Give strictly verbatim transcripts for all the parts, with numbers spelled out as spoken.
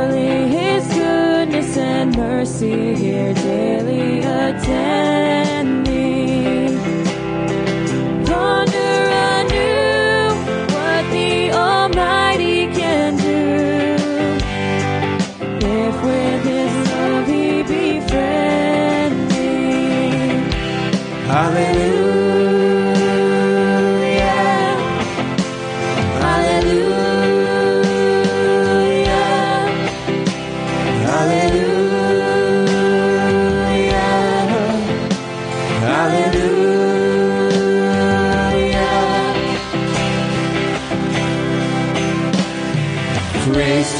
Surely his goodness and mercy here daily attend me. Ponder anew what the Almighty can do, if with his love he befriend me. Hallelujah.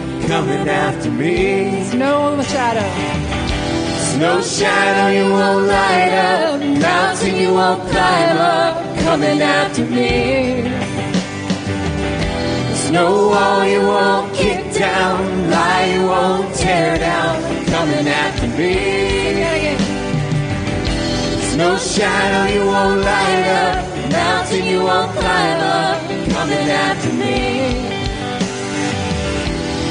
coming after me. There's no shadow. There's no shadow you won't light up, mountain you won't climb up, coming after me. There's no wall you won't kick down, lie you won't tear down, coming after me. There's no shadow you won't light up, mountain you won't climb up, coming after me.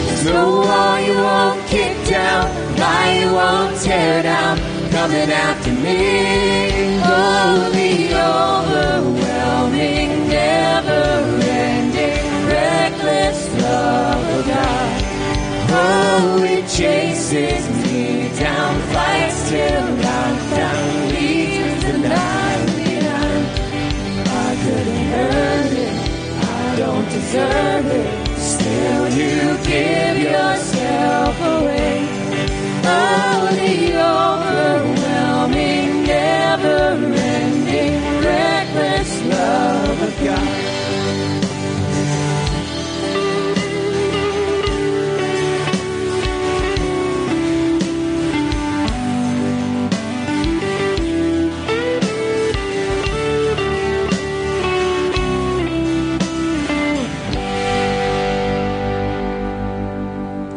There's no wall you won't kick down, lie you won't tear down, coming after me. Oh, the overwhelming, never-ending, reckless love of God. Oh, it chases me down, fights till I'm found, leaves the night behind. I couldn't earn it, I don't deserve it, still you give yourself away. Oh, the overwhelming, never-ending, reckless love of God.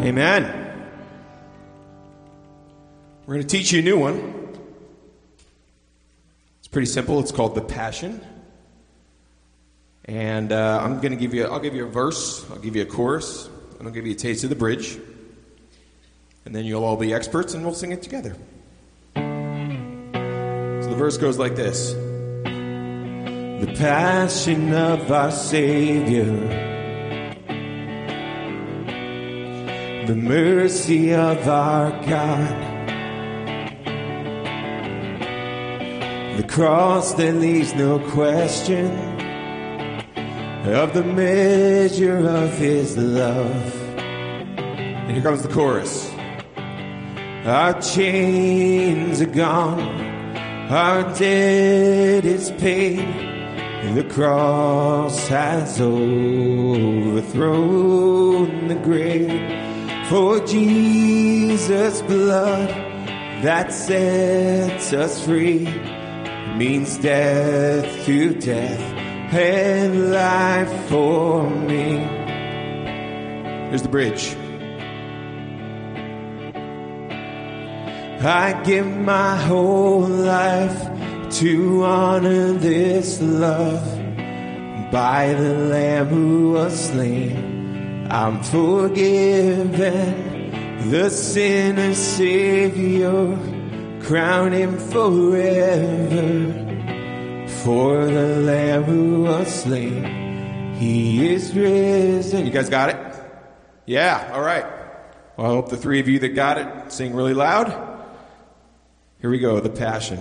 Amen. We're going to teach you a new one. It's pretty simple. It's called The Passion. And uh, I'm going to give you, I'll give you a verse, I'll give you a chorus, and I'll give you a taste of the bridge. And then you'll all be experts and we'll sing it together. So the verse goes like this. The passion of our Savior, the mercy of our God, the cross that leaves no question of the measure of His love. And here comes the chorus. Our chains are gone, our debt is paid, and the cross has overthrown the grave. For Jesus' blood that sets us free means death to death and life for me. Here's the bridge. I give my whole life to honor this love by the Lamb who was slain. I'm forgiven, the sinner Savior, crown Him forever. For the Lamb who was slain, He is risen. You guys got it? Yeah, all right. Well, I hope the three of you that got it sing really loud. Here we go, The Passion.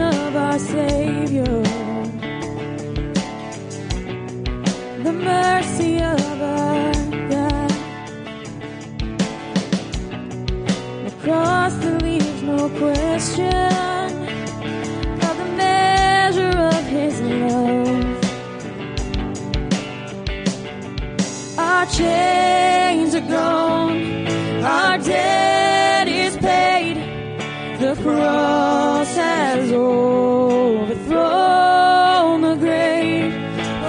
Of our Savior, the mercy of our God, the cross that leaves no no question of the measure of his love. Our chains are gone, our debt is paid, the cross has overthrown the grave.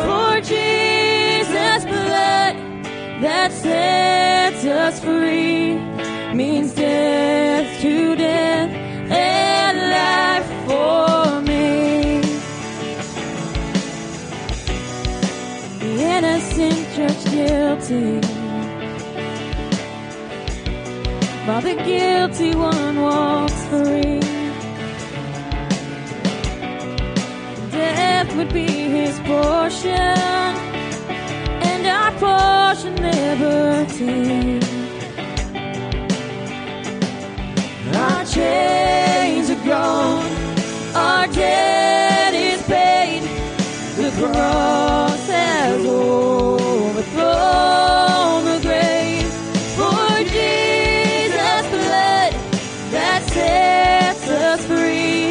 For Jesus' blood that sets us free means death to death and life for me. The innocent church guilty, while the guilty one walks free. Death would be his portion, and our portion liberty. Our chains are gone, our debt is paid, the cross has overthrown the grave. For Jesus' blood that sets us free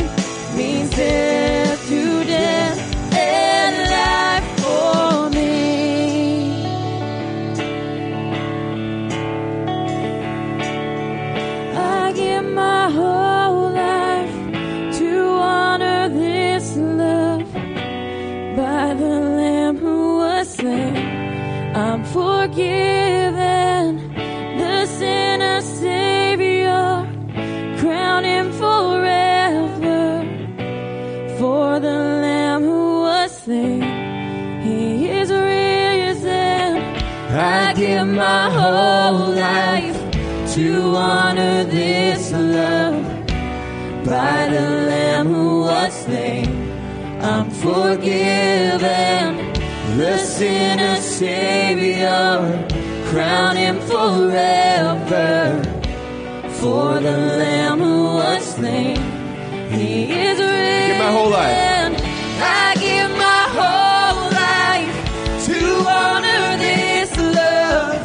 means death to death and life for me. I give my whole life to honor this love by the Lamb who was slain. I'm forgiven, the sinner Savior, crown him forever. For the Lamb who was slain, he is risen. I give my whole life to honor this love by the Lamb who was slain. I'm forgiven, the sinner Savior, crown him forever. For the Lamb who was slain, he is risen. I give my whole life. I give my whole life to honor this love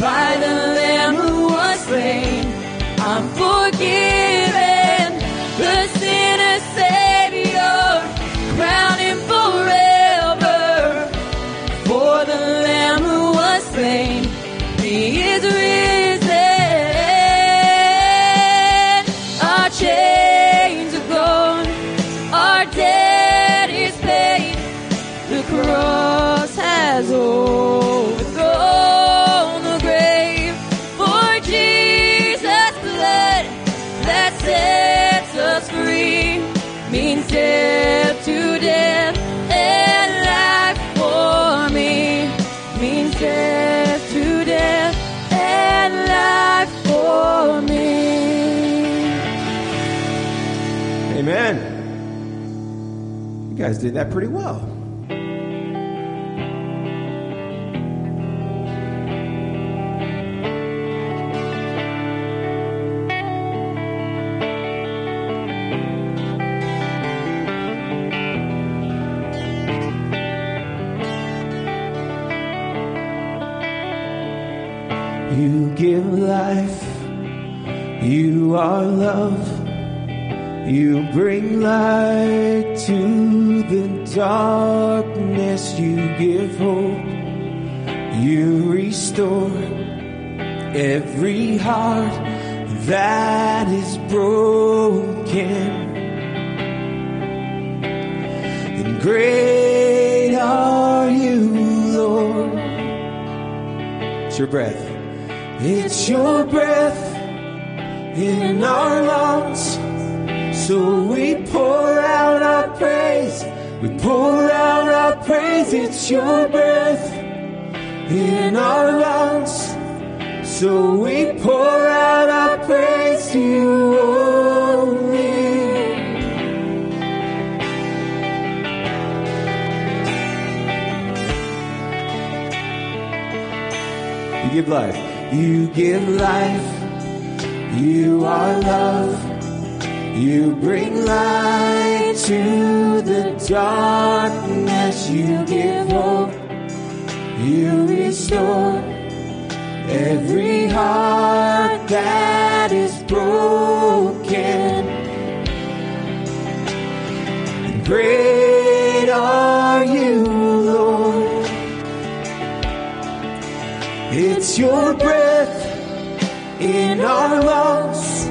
by the Lamb who was slain. I'm forgiven, the sinner Savior, crown him forever. For the Lamb who was slain, he is risen. Our chains are gone, our debt is paid, the cross has overthrown the grave. For Jesus' blood that sets us free means death to death and life for me. Means death to death and life for me. Amen. You guys did that pretty well. You give life, you are love, you bring light to the darkness, you give hope, you restore every heart that is broken. And great are you, Lord. It's your breath. It's your breath in our lungs, so we pour out our praise. We pour out our praise. It's your breath in our lungs, so we pour out our praise to you only. You give life. You give life, you are love, you bring light to the darkness, you give hope, you restore every heart that that is broken. And great are you, Lord. It's your breath in our lungs,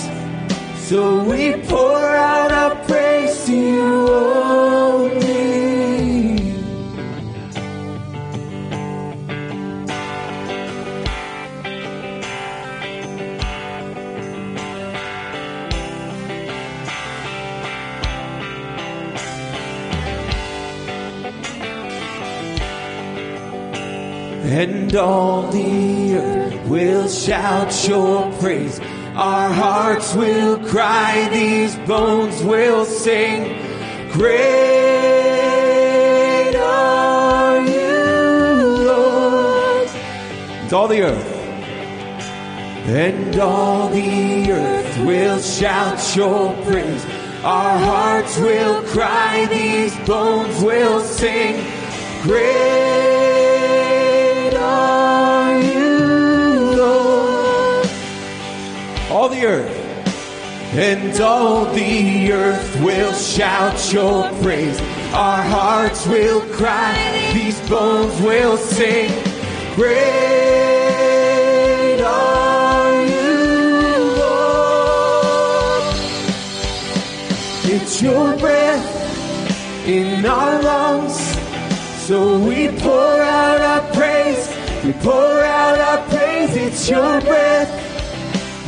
so we pour out our praise to you only. And all the earth will shout your praise. Our hearts will cry, these bones will sing. Great are you, Lord. And all the earth. And all the earth will shout your praise. Our hearts will cry, these bones will sing. Great are you, Lord? All the earth and all the earth will shout your praise. Our hearts will cry, these bones will sing. Great are you, Lord? It's your breath in our lungs, so we pour out our praise. We pour out our praise. It's your breath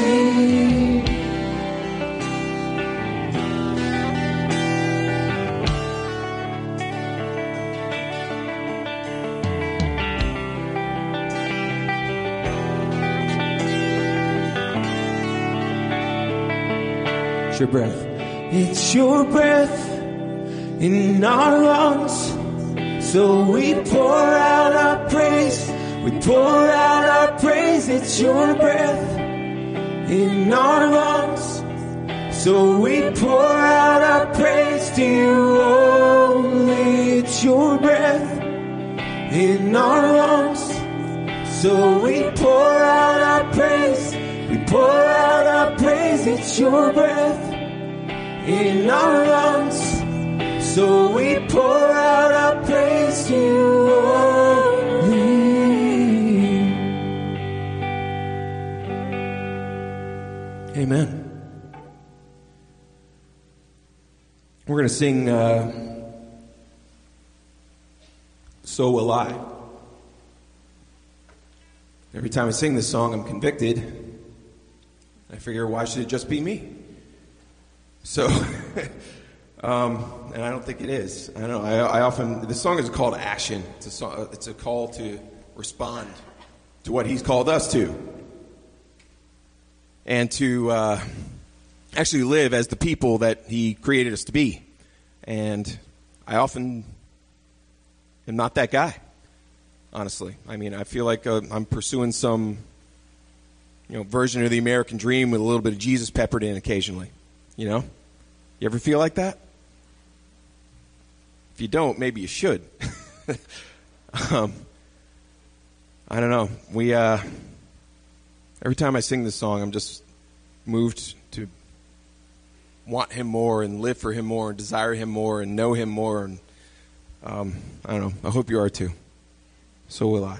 It's your breath. It's your breath in our lungs, so we pour out our praise. We pour out our praise. It's your breath in our lungs, so we pour out our praise to you only. It's your breath in our lungs, so we pour out our praise. We pour out our praise. It's your breath in our lungs, so we pour out our praise to you only. Amen. We're going to sing uh, So Will I. Every time I sing this song, I'm convicted. I figure, why should it just be me? So... Um, and I don't think it is. I know. I, I often. The song is a call to action. It's a song, it's a call to respond to what He's called us to, and to uh, actually live as the people that He created us to be. And I often am not that guy. Honestly, I mean, I feel like uh, I'm pursuing some, you know, version of the American dream with a little bit of Jesus peppered in occasionally. You know, you ever feel like that? If you don't, maybe you should. um, I don't know. We uh, every time I sing this song, I'm just moved to want Him more and live for Him more and desire Him more and know Him more. And um, I don't know. I hope you are too. So will I.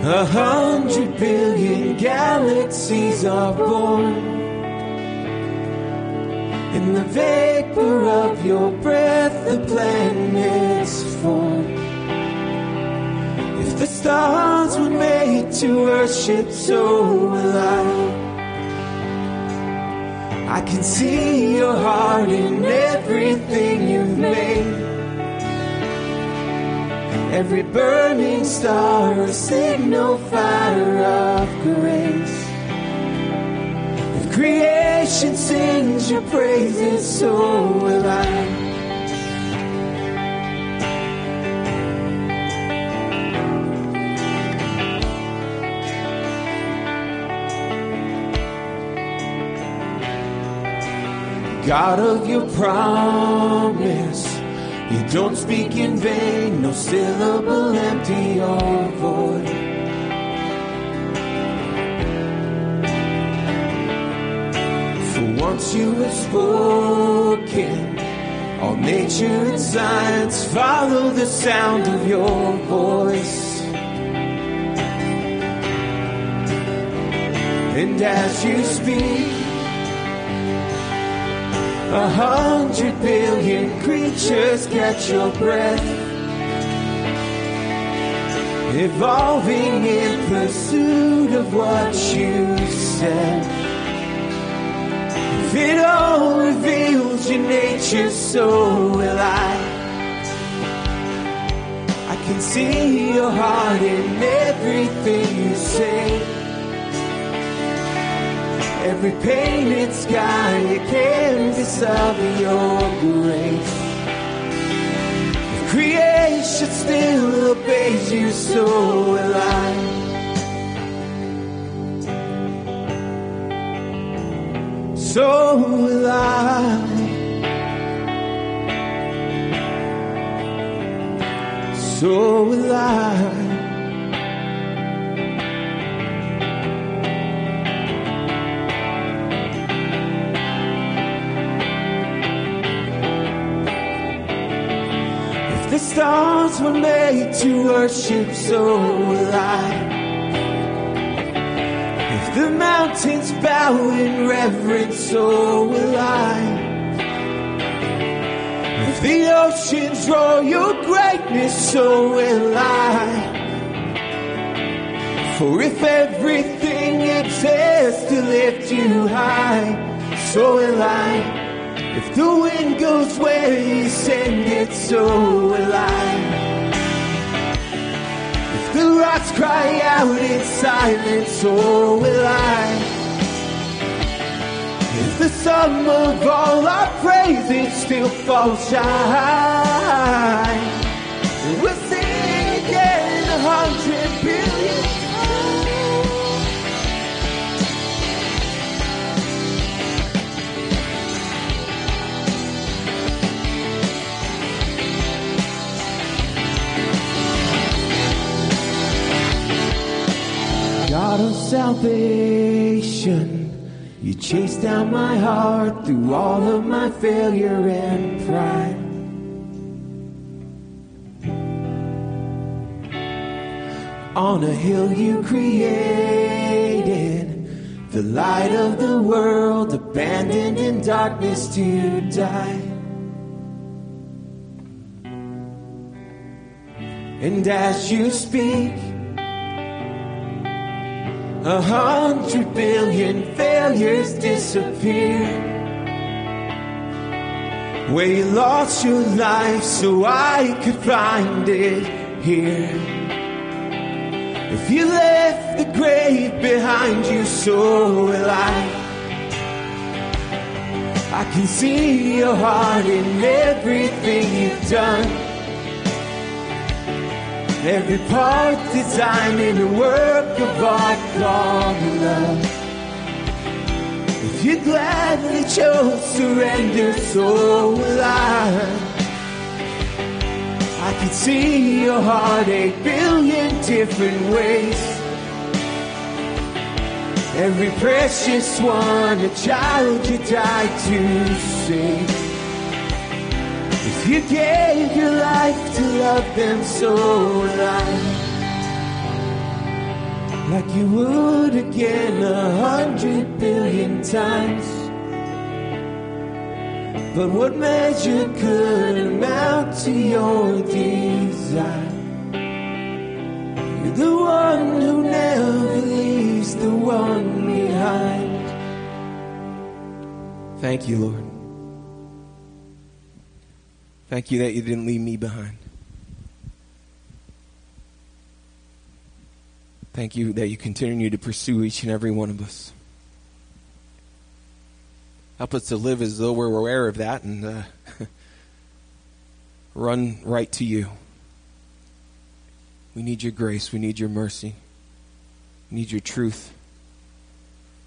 a hundred billion galaxies are born in the vapor of your breath. The planets form. If the stars were made to worship, so will I. I can see your heart in everything you've made. Every burning star, a signal fire of grace. If creation sings your praises, so will I. God of your promise, you don't speak in vain, no syllable empty or void. For once you have spoken, all nature and science follow the sound of your voice. And as you speak, A hundred billion creatures catch your breath, evolving in pursuit of what you said. If it all reveals your nature, so will I. I can see your heart in everything you say. Every painted sky, a canvas of your grace. If creation still obeys you, so will I. So will I. So will I. Stars were made to worship, so will I. If the mountains bow in reverence, so will I. If the oceans roar your greatness, so will I. For if everything exists to lift you high, so will I. If the wind goes where you send it, so will I. If the rocks cry out in silence, so will I. If the sum of all our praises still falls shy, we'll sing again a hundred billion times. God of salvation, you chased down my heart through all of my failure and pride. On a hill you created the light of the world, abandoned in darkness to die. And as you speak, A hundred billion failures disappear. Where you lost your life, so I could find it here. If you left the grave behind you, so will I. I can see your heart in everything you've done. Every part designed in the work of art called love. If you gladly chose surrender, so will I. I could see your heart a billion different ways. Every precious one, a child you died to save. If you gave your life to love them, so will I. Like you would again a hundred billion times. But what measure could amount to your desire? You're the one who never leaves the one behind. Thank you, Lord. Thank you that you didn't leave me behind. Thank you that you continue to pursue each and every one of us. Help us to live as though we're aware of that and uh, run right to you. We need your grace. We need your mercy. We need your truth.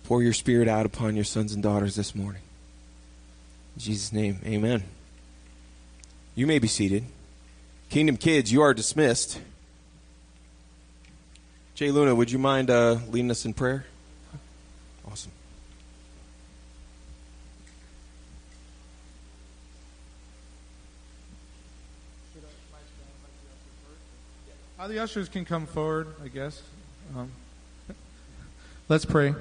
Pour your spirit out upon your sons and daughters this morning. In Jesus' name, amen. You may be seated. Kingdom kids, you are dismissed. Jay Luna, would you mind uh, leading us in prayer? Awesome. Uh, the ushers can come forward, I guess. Um, let's pray.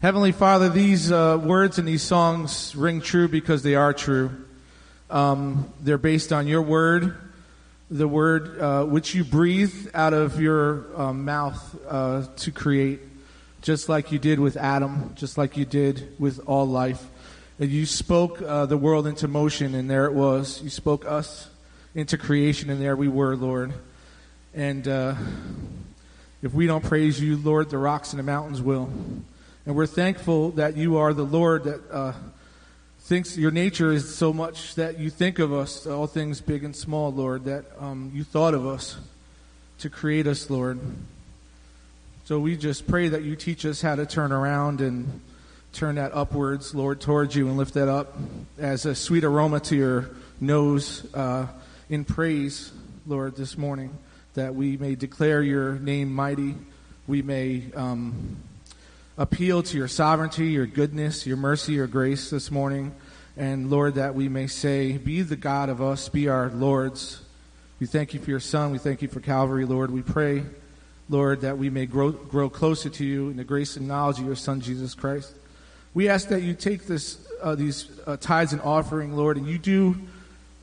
Heavenly Father, these uh, words and these songs ring true because they are true. Um, they're based on your word, the word uh, which you breathe out of your uh, mouth uh, to create. Just like you did with Adam, just like you did with all life. And you spoke uh, the world into motion, and there it was. You spoke us into creation, and there we were, Lord. And uh, if we don't praise you, Lord, the rocks and the mountains will. And we're thankful that you are the Lord that uh, thinks your nature is so much that you think of us, all things big and small, Lord, that um, you thought of us to create us, Lord. So we just pray that you teach us how to turn around and turn that upwards, Lord, towards you and lift that up as a sweet aroma to your nose uh, in praise, Lord, this morning, that we may declare your name mighty. We may um, appeal to your sovereignty, your goodness, your mercy, your grace this morning. And, Lord, that we may say, be the God of us, be our Lord's. We thank you for your Son. We thank you for Calvary, Lord. We pray, Lord, that we may grow, grow closer to you in the grace and knowledge of your Son, Jesus Christ. We ask that you take this, uh, these uh, tithes and offering, Lord, and you do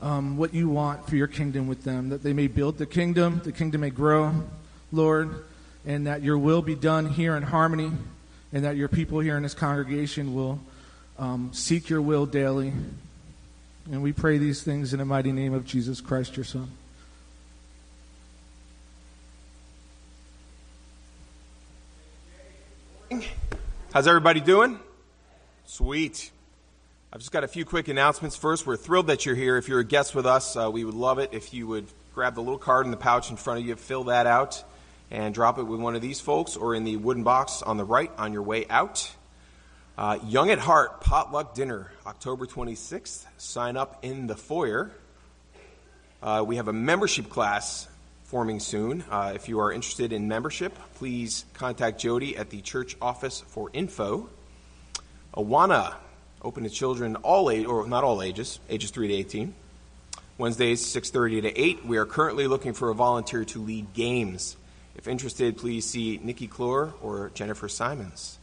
um, what you want for your kingdom with them, that they may build the kingdom, the kingdom may grow, Lord, and that your will be done here in Harmony, and that your people here in this congregation will um, seek your will daily. And we pray these things in the mighty name of Jesus Christ, your Son. How's everybody doing? Sweet. I've just got a few quick announcements. First, we're thrilled that you're here. If you're a guest with us, uh, we would love it if you would grab the little card in the pouch in front of you, fill that out, and drop it with one of these folks or in the wooden box on the right on your way out. Uh, Young at Heart Potluck Dinner, October twenty-sixth. Sign up in the foyer. Uh, we have a membership class forming soon. Uh, if you are interested in membership, please contact Jody at the church office for info. Awana, open to children all age, or not all ages, ages three to eighteen. Wednesdays, six thirty to eight. We are currently looking for a volunteer to lead games. If interested, please see Nikki Clore or Jennifer Simons.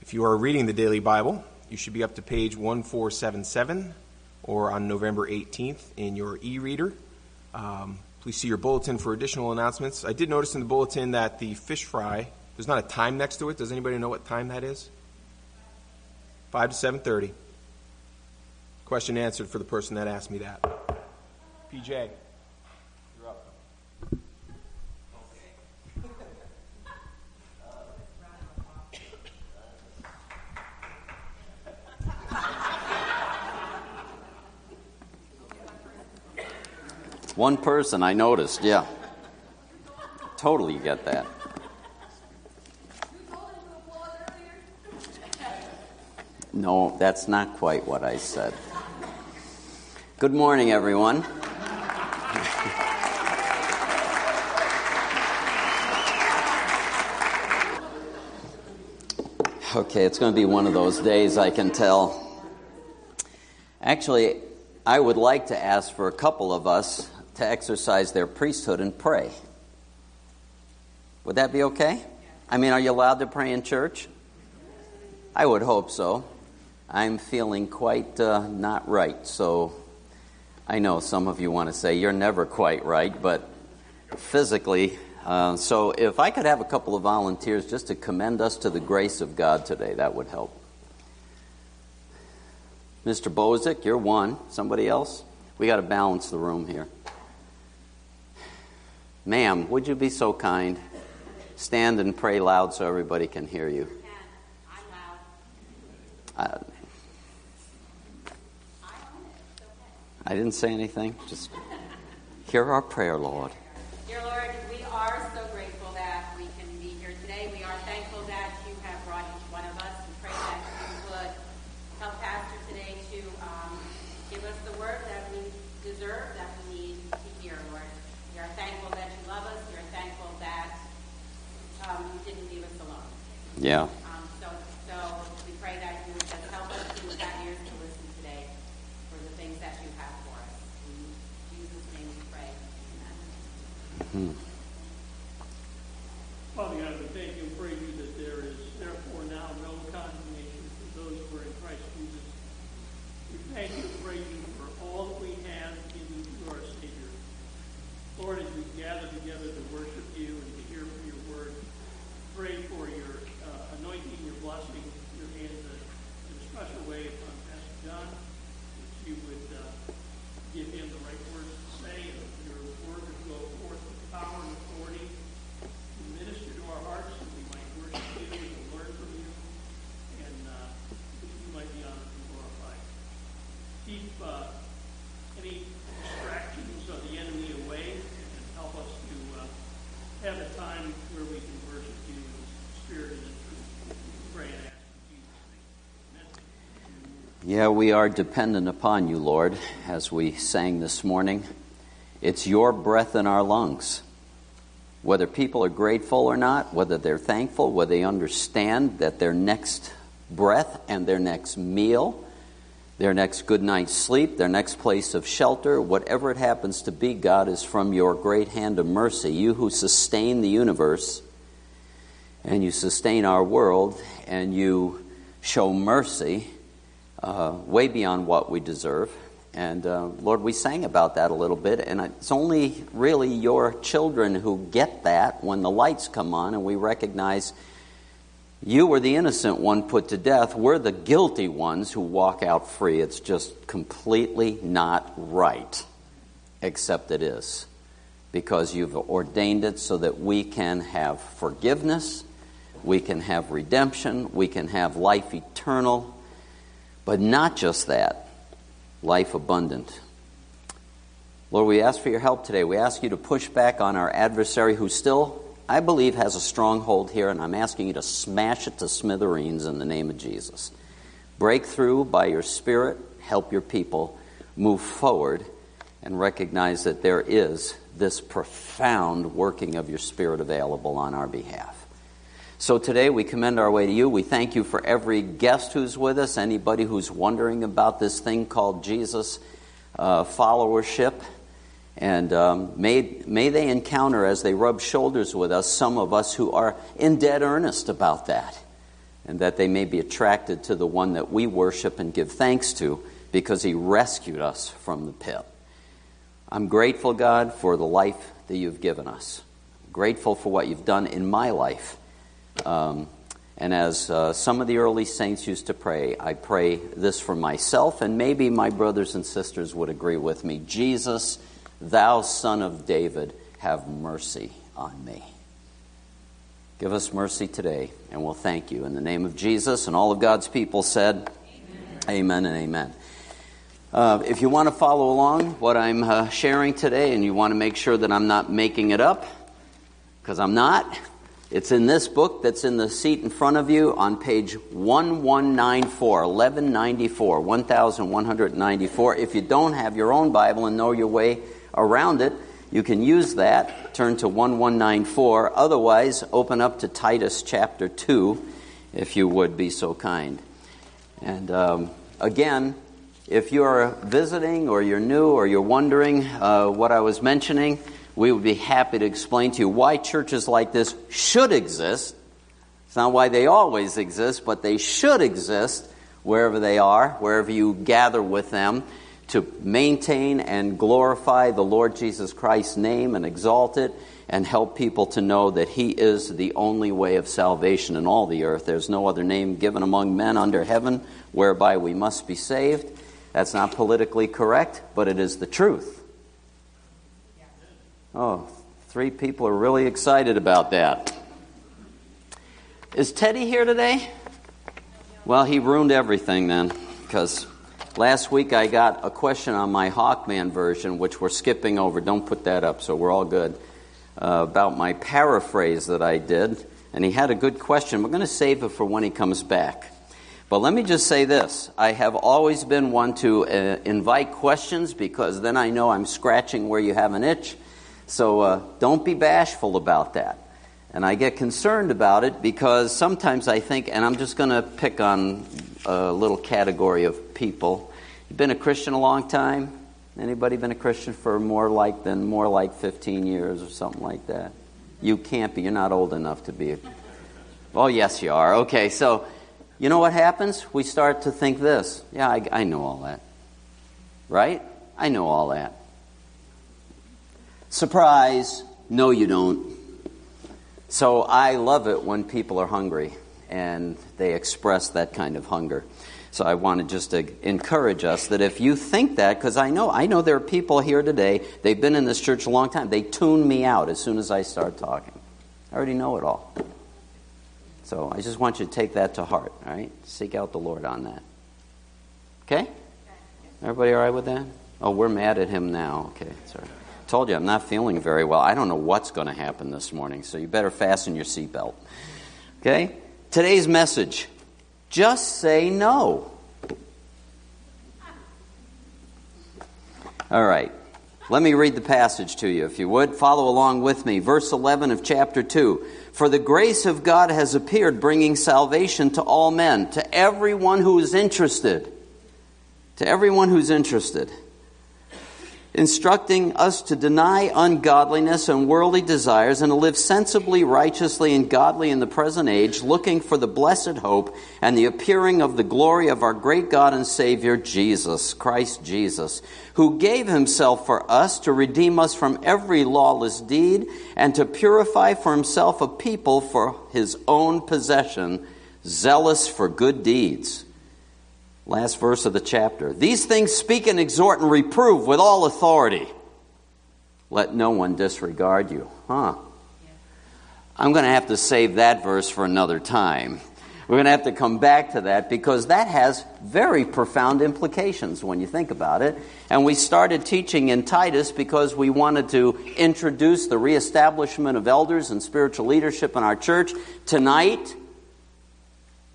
If you are reading the Daily Bible, you should be up to page one four seven seven or on November eighteenth in your e-reader. Um, Please see your bulletin for additional announcements. I did notice in the bulletin that the fish fry, there's not a time next to it. Does anybody know what time that is? five to seven thirty. Question answered for the person that asked me that. P J, you're up. One person, I noticed, yeah. Totally get that. No, that's not quite what I said. Good morning, everyone. Okay, it's going to be one of those days, I can tell. Actually, I would like to ask for a couple of us to exercise their priesthood and pray. Would that be okay? I mean, are you allowed to pray in church? I would hope so. I'm feeling quite uh, not right, so I know some of you want to say you're never quite right, but physically... Uh, so if I could have a couple of volunteers just to commend us to the grace of God today, that would help. Mister Bozick, you're one. Somebody else? We got to balance the room here. Ma'am, would you be so kind? Stand and pray loud so everybody can hear you. I'm loud. Uh, I didn't say anything. Just hear our prayer, Lord. Dear Lord, we are so grateful that we can be here today. We are thankful that you have brought each one of us. We pray that you would help Pastor today to um, give us the word that we deserve, that we need to hear, Lord. We are thankful that you love us. We are thankful that um, you didn't leave us alone. Yeah. Um, so, so we pray that you would just help us to have that ears to listen today for the things that you have for us. In Jesus' name we pray. Hmm. Father God, we thank you and praise you that there is therefore now no condemnation for those who are in Christ Jesus. We thank you and praise you for all that we have in you, our Savior. Lord, as we gather together to worship you and to hear from your word, pray for your uh, anointing, your blessing, your hand in a special way upon Pastor John, that you would uh, give him the right words to say, and your word would go forth with power and authority to minister to our hearts, that we might worship you and learn from you, and uh, that you might be honored and glorified. Keep uh, any distractions of the enemy away, and help us to uh, have a time where we can worship you in spirit and in truth. Pray and ask in Jesus' name. Amen. Yeah, we are dependent upon you, Lord, as we sang this morning. It's your breath in our lungs. Whether people are grateful or not, whether they're thankful, whether they understand that their next breath and their next meal, their next good night's sleep, their next place of shelter, whatever it happens to be, God, is from your great hand of mercy. You who sustain the universe, and you sustain our world, and you show mercy uh, way beyond what we deserve. And, uh, Lord, we sang about that a little bit, and it's only really your children who get that when the lights come on and we recognize you were the innocent one put to death. We're the guilty ones who walk out free. It's just completely not right, except it is, because you've ordained it so that we can have forgiveness, we can have redemption, we can have life eternal, but not just that. Life abundant. Lord, we ask for your help today. We ask you to push back on our adversary who still, I believe, has a stronghold here, and I'm asking you to smash it to smithereens in the name of Jesus. Break through by your Spirit, help your people move forward, and recognize that there is this profound working of your Spirit available on our behalf. So today we commend our way to you. We thank you for every guest who's with us, anybody who's wondering about this thing called Jesus uh, followership. And um, may, may they encounter, as they rub shoulders with us, some of us who are in dead earnest about that. And that they may be attracted to the one that we worship and give thanks to, because he rescued us from the pit. I'm grateful, God, for the life that you've given us. I'm grateful for what you've done in my life. Um, and as uh, some of the early saints used to pray, I pray this for myself, and maybe my brothers and sisters would agree with me. Jesus, thou Son of David, have mercy on me. Give us mercy today, and we'll thank you. In the name of Jesus, and all of God's people said, amen, amen and amen. Uh, if you want to follow along what I'm uh, sharing today, and you want to make sure that I'm not making it up, because I'm not, it's in this book that's in the seat in front of you on page eleven ninety-four, eleven ninety-four, eleven ninety-four. If you don't have your own Bible and know your way around it, you can use that. Turn to eleven ninety-four. Otherwise, open up to Titus chapter two, if you would be so kind. And um, again, if you're visiting or you're new or you're wondering uh, what I was mentioning, we would be happy to explain to you why churches like this should exist. It's not why they always exist, but they should exist wherever they are, wherever you gather with them, to maintain and glorify the Lord Jesus Christ's name and exalt it and help people to know that He is the only way of salvation in all the earth. There's no other name given among men under heaven whereby we must be saved. That's not politically correct, but it is the truth. Oh, three people are really excited about that. Is Teddy here today? Well, he ruined everything then, because last week I got a question on my Hawkman version, which we're skipping over. Don't put that up, so we're all good, uh, about my paraphrase that I did. And he had a good question. We're going to save it for when he comes back. But let me just say this. I have always been one to uh, invite questions, because then I know I'm scratching where you have an itch. So uh, don't be bashful about that. And I get concerned about it because sometimes I think, and I'm just going to pick on a little category of people. You've been a Christian a long time? Anybody been a Christian for more like than more like fifteen years or something like that? You can't be. You're not old enough to be. A... Oh, yes, you are. Okay, so... You know what happens? We start to think this. Yeah, I, I know all that. Right? I know all that. Surprise. No, you don't. So I love it when people are hungry and they express that kind of hunger. So I want to just encourage us that if you think that, because I know, I know there are people here today, they've been in this church a long time, they tune me out as soon as I start talking. I already know it all. So I just want you to take that to heart, all right? Seek out the Lord on that. Okay? Everybody all right with that? Oh, we're mad at him now. Okay, sorry. Told you I'm not feeling very well. I don't know what's going to happen this morning, so you better fasten your seatbelt. Okay? Today's message, just say no. All right. Let me read the passage to you, if you would. Follow along with me. Verse eleven of chapter two. For the grace of God has appeared, bringing salvation to all men, to everyone who is interested, to everyone who's interested, instructing us to deny ungodliness and worldly desires and to live sensibly, righteously, and godly in the present age, looking for the blessed hope and the appearing of the glory of our great God and Savior, Jesus, Christ Jesus, who gave himself for us to redeem us from every lawless deed and to purify for himself a people for his own possession, zealous for good deeds. Last verse of the chapter. These things speak and exhort and reprove with all authority. Let no one disregard you. Huh. I'm going to have to save that verse for another time. We're going to have to come back to that, because that has very profound implications when you think about it. And we started teaching in Titus because we wanted to introduce the reestablishment of elders and spiritual leadership in our church. Tonight,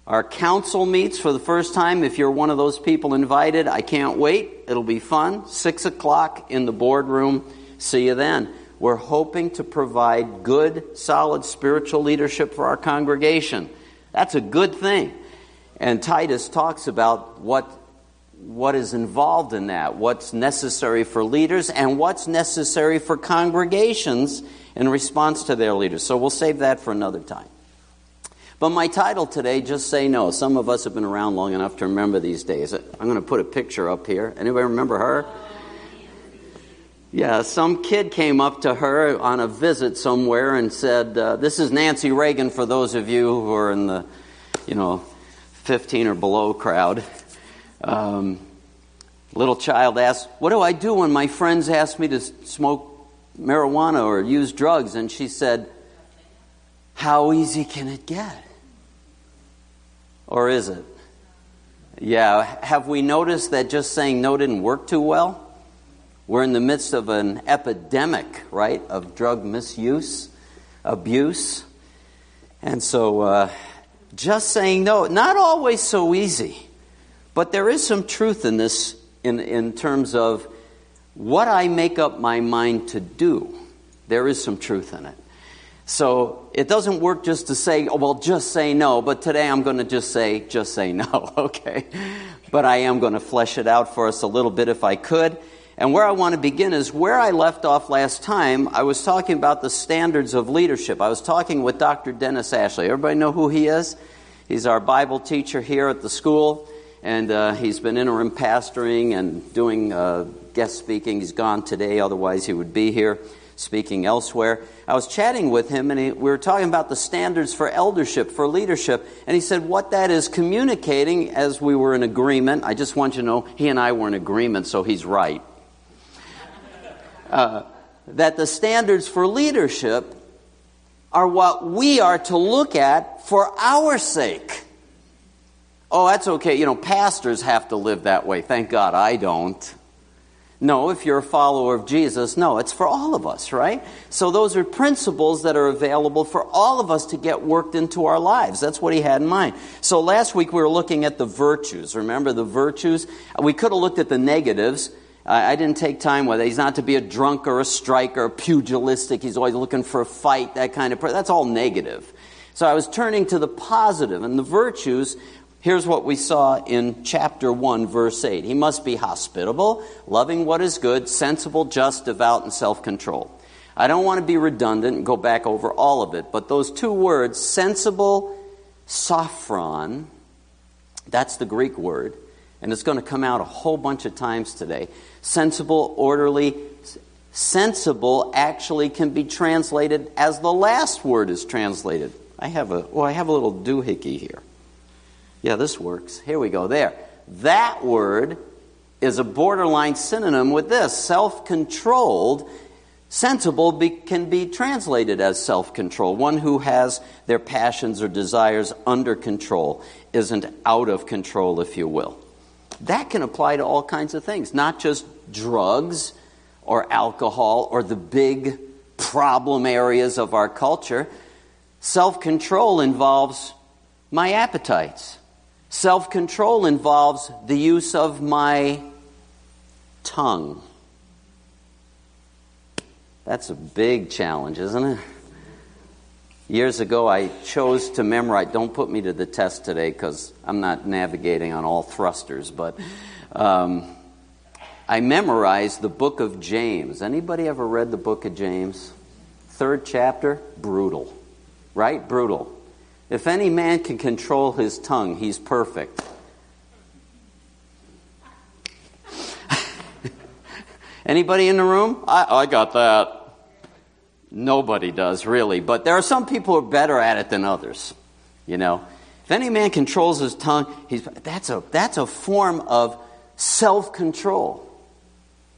our council meets for the first time. If you're one of those people invited, I can't wait. It'll be fun. Six o'clock in the boardroom. See you then. We're hoping to provide good, solid spiritual leadership for our congregation. That's a good thing. And Titus talks about what what is involved in that, what's necessary for leaders and what's necessary for congregations in response to their leaders. So we'll save that for another time. But my title today, Just Say No. Some of us have been around long enough to remember these days. I'm going to put a picture up here. Anybody remember her? Yeah, some kid came up to her on a visit somewhere and said, uh, this is Nancy Reagan for those of you who are in the, you know, fifteen or below crowd. Um, little child asked, what do I do when my friends ask me to smoke marijuana or use drugs? And she said, how easy can it get? Or is it? Yeah, have we noticed that just saying no didn't work too well? We're in the midst of an epidemic, right, of drug misuse, abuse. And so uh, just saying no, not always so easy. But there is some truth in this in, in terms of what I make up my mind to do. There is some truth in it. So it doesn't work just to say, oh, well, just say no, but today I'm going to just say, just say no, okay? But I am going to flesh it out for us a little bit if I could. And where I want to begin is where I left off last time. I was talking about the standards of leadership. I was talking with Doctor Dennis Ashley. Everybody know who he is? He's our Bible teacher here at the school, and uh, he's been interim pastoring and doing uh, guest speaking. He's gone today, otherwise he would be here speaking elsewhere. I was chatting with him, and he, we were talking about the standards for eldership, for leadership, and he said what that is communicating, as we were in agreement. I just want you to know he and I were in agreement, so he's right. Uh, that the standards for leadership are what we are to look at for our sake. Oh, that's okay. You know, pastors have to live that way. Thank God I don't. No, if you're a follower of Jesus, no, it's for all of us, right? So those are principles that are available for all of us to get worked into our lives. That's what he had in mind. So last week we were looking at the virtues. Remember the virtues? We could have looked at the negatives. I didn't take time with it. He's not to be a drunk or a striker, or pugilistic. He's always looking for a fight, that kind of person. That's all negative. So I was turning to the positive and the virtues. Here's what we saw in chapter one, verse eight. He must be hospitable, loving what is good, sensible, just, devout, and self-control. I don't want to be redundant and go back over all of it, but those two words, sensible, sophron, that's the Greek word, and it's going to come out a whole bunch of times today. Sensible, orderly. Sensible actually can be translated as the last word is translated. I have a, well, I have a little doohickey here. Yeah, this works. Here we go, there. That word is a borderline synonym with this. Self-controlled. Sensible be, can be translated as self-control. One who has their passions or desires under control, isn't out of control, if you will. That can apply to all kinds of things, not just drugs or alcohol or the big problem areas of our culture. Self-control involves my appetites. Self-control involves the use of my tongue. That's a big challenge, isn't it? Years ago, I chose to memorize. Don't put me to the test today because I'm not navigating on all thrusters. But um, I memorized the book of James. Anybody ever read the book of James? Third chapter, brutal. Right? Brutal. If any man can control his tongue, he's perfect. Anybody in the room? I, I got that. Nobody does, really. But there are some people who are better at it than others, you know. If any man controls his tongue, he's, that's a that's a form of self-control,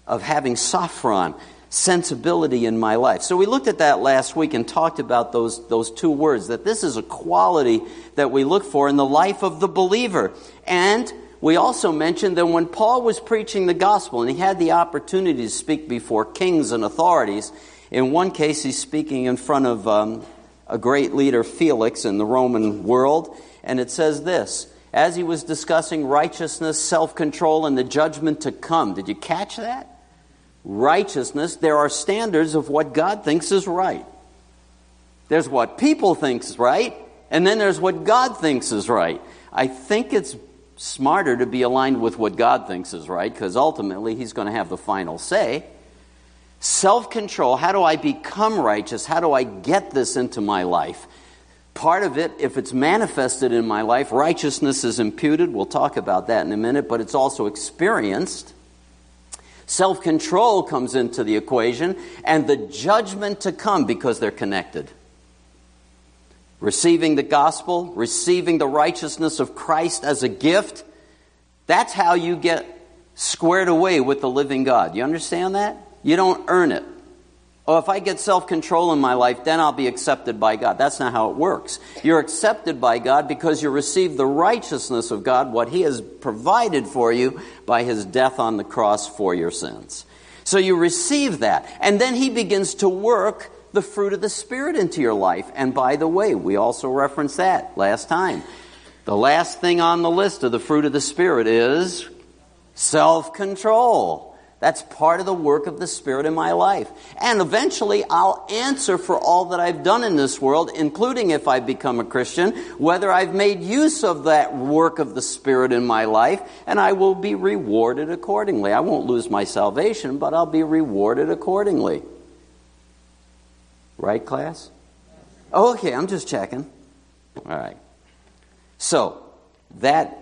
of having sophron, sensibility in my life. So we looked at that last week and talked about those, those two words, that this is a quality that we look for in the life of the believer. And we also mentioned that when Paul was preaching the gospel and he had the opportunity to speak before kings and authorities, in one case, he's speaking in front of um, a great leader, Felix, in the Roman world, and it says this, as he was discussing righteousness, self-control, and the judgment to come. Did you catch that? Righteousness, there are standards of what God thinks is right. There's what people think is right, and then there's what God thinks is right. I think it's smarter to be aligned with what God thinks is right, because ultimately he's going to have the final say. Self-control, how do I become righteous? How do I get this into my life? Part of it, if it's manifested in my life, righteousness is imputed. We'll talk about that in a minute, but it's also experienced. Self-control comes into the equation, and the judgment to come, because they're connected. Receiving the gospel, receiving the righteousness of Christ as a gift, that's how you get squared away with the living God. You understand that? You don't earn it. oh, if I get self-control in my life, then I'll be accepted by God. That's not how it works. You're accepted by God because you receive the righteousness of God, what he has provided for you by his death on the cross for your sins. So you receive that, and then he begins to work the fruit of the Spirit into your life. And by the way, we also referenced that last time. The last thing on the list of the fruit of the Spirit is self-control. That's part of the work of the Spirit in my life. And eventually I'll answer for all that I've done in this world, including if I become a Christian, whether I've made use of that work of the Spirit in my life, and I will be rewarded accordingly. I won't lose my salvation, but I'll be rewarded accordingly. Right, class? Okay, I'm just checking. All right. So, that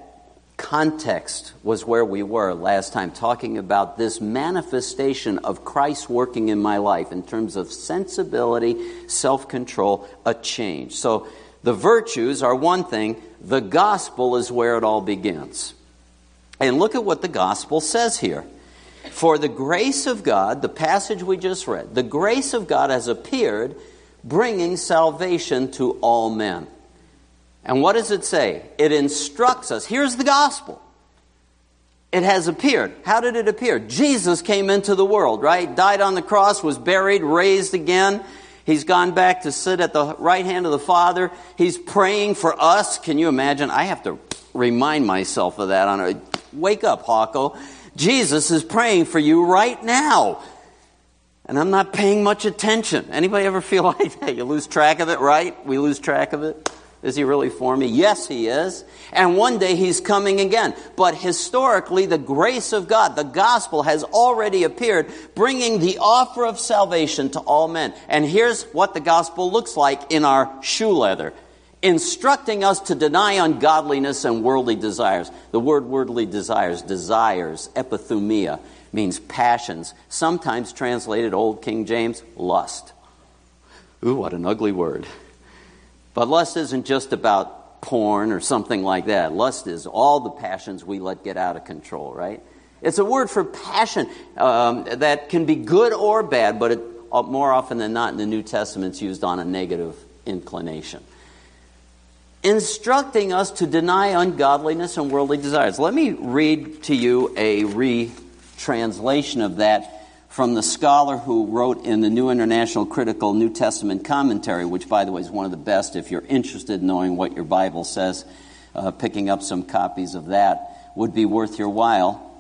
context was where we were last time, talking about this manifestation of Christ working in my life in terms of sensibility, self-control, a change. So the virtues are one thing. The gospel is where it all begins. And look at what the gospel says here. For the grace of God, the passage we just read, the grace of God has appeared, bringing salvation to all men. And what does it say? It instructs us. Here's the gospel. It has appeared. How did it appear? Jesus came into the world, right? Died on the cross, was buried, raised again. He's gone back to sit at the right hand of the Father. He's praying for us. Can you imagine? I have to remind myself of that. On a, wake up, Hawko. Jesus is praying for you right now. And I'm not paying much attention. Anybody ever feel like that? You lose track of it, right? We lose track of it. Is he really for me? Yes, he is. And one day he's coming again. But historically, the grace of God, the gospel, has already appeared, bringing the offer of salvation to all men. And here's what the gospel looks like in our shoe leather, instructing us to deny ungodliness and worldly desires. The word worldly desires, desires, epithumia, means passions, sometimes translated Old King James, lust. Ooh, what an ugly word. But lust isn't just about porn or something like that. Lust is all the passions we let get out of control, right? It's a word for passion um, that can be good or bad, but it, uh, more often than not in the New Testament, it's used on a negative inclination. Instructing us to deny ungodliness and worldly desires. Let me read to you a retranslation of that from the scholar who wrote in the New International Critical New Testament Commentary, which, by the way, is one of the best if you're interested in knowing what your Bible says. Uh, picking up some copies of that would be worth your while.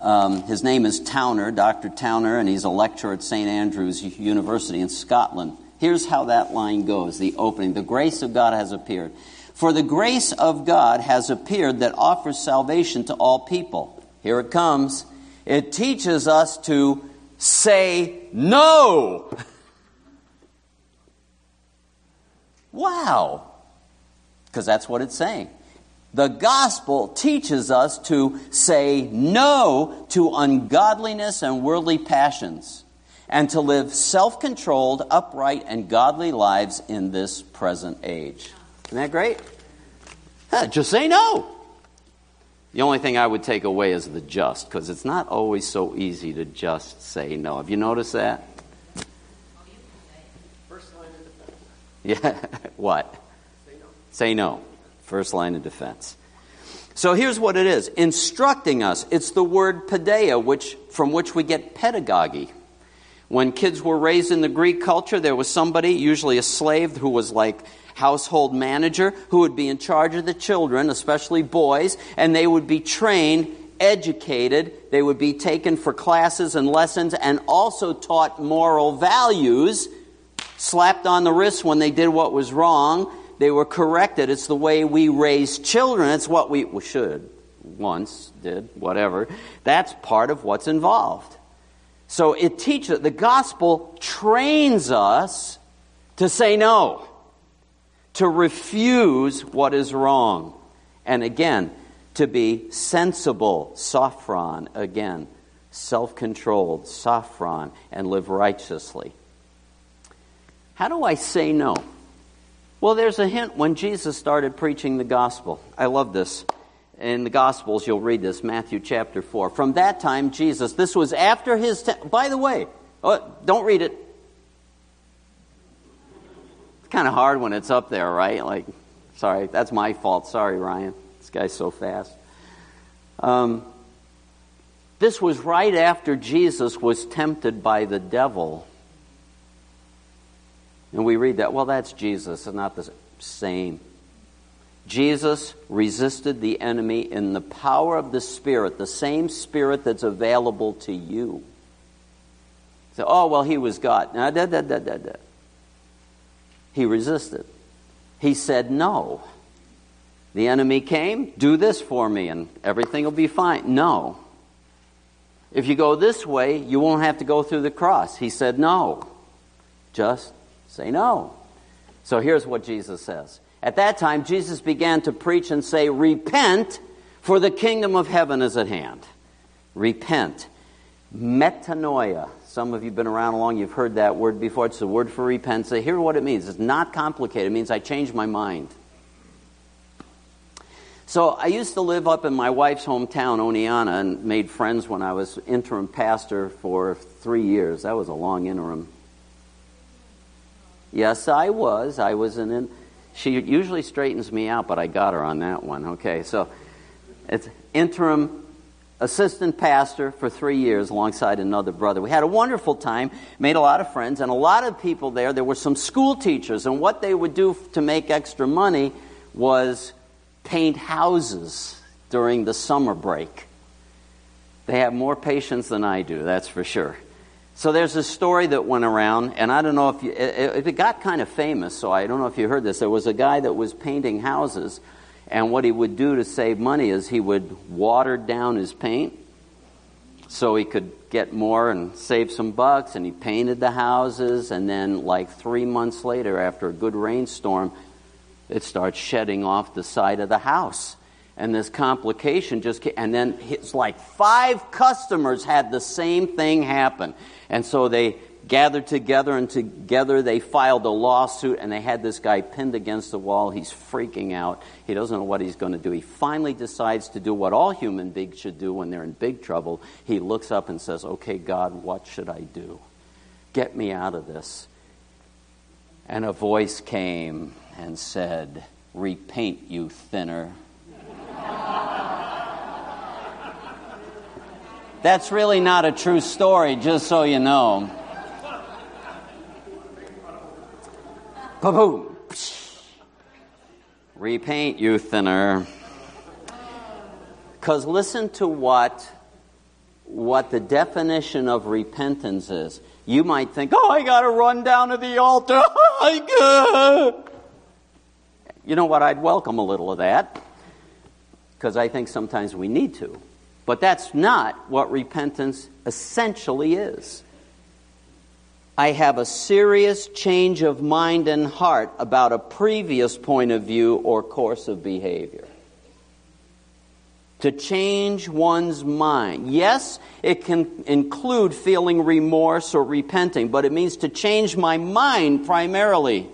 Um, his name is Towner, Doctor Towner, and he's a lecturer at Saint Andrew's University in Scotland. Here's how that line goes, the opening. The grace of God has appeared. For the grace of God has appeared that offers salvation to all people. Here it comes. It teaches us to say no. Wow. Because that's what it's saying. The gospel teaches us to say no to ungodliness and worldly passions and to live self-controlled, upright, and godly lives in this present age. Isn't that great? Huh, just say no. The only thing I would take away is the just, because it's not always so easy to just say no. Have you noticed that? First line of defense. Yeah, what? Say no. Say no. First line of defense. So here's what it is. Instructing us. It's the word paideia, which, from which we get pedagogy. When kids were raised in the Greek culture, there was somebody, usually a slave, who was like household manager, who would be in charge of the children, especially boys, and they would be trained, educated, they would be taken for classes and lessons, and also taught moral values, slapped on the wrist when they did what was wrong, they were corrected. It's the way we raise children. It's what we, we should, once did, whatever. That's part of what's involved. So it teaches, the gospel trains us to say no, to refuse what is wrong. And again, to be sensible, sophron, again, self-controlled, sophron, and live righteously. How do I say no? Well, there's a hint when Jesus started preaching the gospel. I love this. In the Gospels, you'll read this, Matthew chapter four. From that time, Jesus, this was after his... Te- By the way, Oh, don't read it. It's kind of hard when it's up there, right? Like, sorry, that's my fault. Sorry, Ryan. This guy's so fast. Um, this was right after Jesus was tempted by the devil. And we read that, well, that's Jesus. It's not the same. Jesus resisted the enemy in the power of the Spirit, the same Spirit that's available to you. So, oh, well, he was God. Nah, da, da, da, da, da. He resisted. He said no. The enemy came, do this for me, and everything will be fine. No. If you go this way, you won't have to go through the cross. He said no. Just say no. So here's what Jesus says. At that time, Jesus began to preach and say, repent, for the kingdom of heaven is at hand. Repent. Metanoia. Some of you have been around long, you've heard that word before. It's the word for repent. So here's what it means. It's not complicated. It means I changed my mind. So I used to live up in my wife's hometown, Oneonta, and made friends when I was interim pastor for three years. That was a long interim. Yes, I was. I was an interim. She usually straightens me out, but I got her on that one. Okay, so it's interim assistant pastor for three years alongside another brother. We had a wonderful time, made a lot of friends, and a lot of people there. There were some school teachers, and what they would do to make extra money was paint houses during the summer break. They have more patience than I do, that's for sure. So there's a story that went around, and I don't know if you, it, it got kind of famous, so I don't know if you heard this. There was a guy that was painting houses, and what he would do to save money is he would water down his paint so he could get more and save some bucks, and he painted the houses, and then like three months later, after a good rainstorm, it starts shedding off the side of the house. And this complication just came, and then it's like five customers had the same thing happen. And so they gathered together, and together they filed a lawsuit, and they had this guy pinned against the wall. He's freaking out. He doesn't know what he's going to do. He finally decides to do what all human beings should do when they're in big trouble. He looks up and says, okay, God, what should I do? Get me out of this. And a voice came and said, repaint, you thinner. That's really not a true story, just so you know. Ba-boom. Repaint, you thinner. Because listen to what, what the definition of repentance is. You might think, oh, I got to run down to the altar. You know what? I'd welcome a little of that. Because I think sometimes we need to. But that's not what repentance essentially is. I have a serious change of mind and heart about a previous point of view or course of behavior. To change one's mind. Yes, it can include feeling remorse or repenting, but it means to change my mind primarily.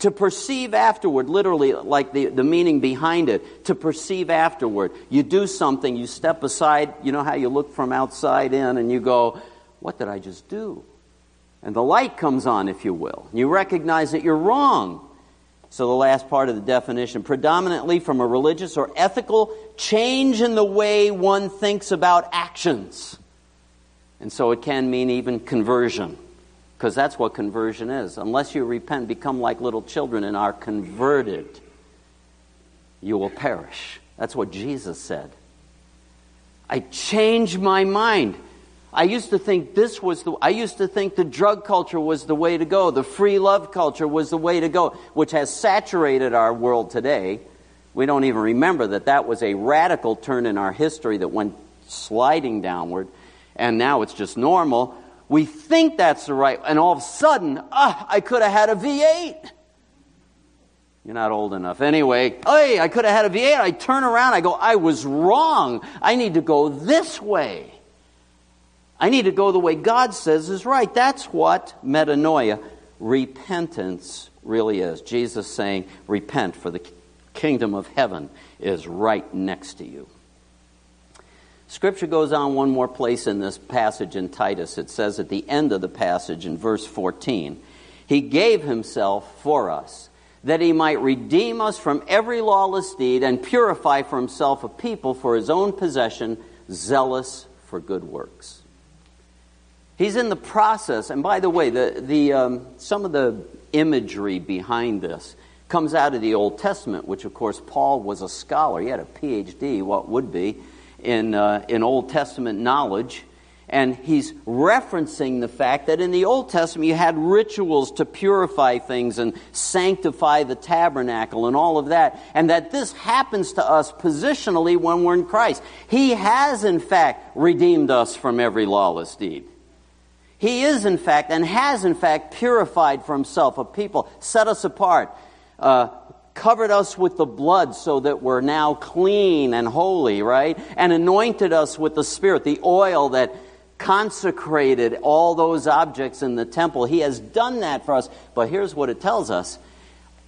To perceive afterward, literally like the, the meaning behind it, to perceive afterward. You do something, you step aside, you know how you look from outside in and you go, what did I just do? And the light comes on, if you will. You recognize that you're wrong. So the last part of the definition, predominantly from a religious or ethical change in the way one thinks about actions. And so it can mean even conversion. Because that's what conversion is. Unless you repent, become like little children and are converted, you will perish. That's what Jesus said. I changed my mind. I used to think this was the I used to think the drug culture was the way to go, the free love culture was the way to go, which has saturated our world today. We don't even remember that that was a radical turn in our history that went sliding downward, and now it's just normal. We think that's the right, and all of a sudden, ah, I could have had a V eight. You're not old enough. Anyway, hey, I could have had a V eight. I turn around, I go, I was wrong. I need to go this way. I need to go the way God says is right. That's what metanoia, repentance, really is. Jesus saying, repent, for the kingdom of heaven is right next to you. Scripture goes on one more place in this passage in Titus. It says at the end of the passage in verse fourteen, He gave Himself for us, that He might redeem us from every lawless deed and purify for Himself a people for His own possession, zealous for good works. He's in the process, and by the way, the, the um, some of the imagery behind this comes out of the Old Testament, which, of course, Paul was a scholar. He had a P H D, what would be, in uh, in Old Testament knowledge. And he's referencing the fact that in the Old Testament you had rituals to purify things and sanctify the tabernacle and all of that. And that this happens to us positionally when we're in Christ. He has, in fact, redeemed us from every lawless deed. He is, in fact, and has, in fact, purified for Himself a people, set us apart, uh, covered us with the blood so that we're now clean and holy, right? And anointed us with the Spirit, the oil that consecrated all those objects in the temple. He has done that for us. But here's what it tells us.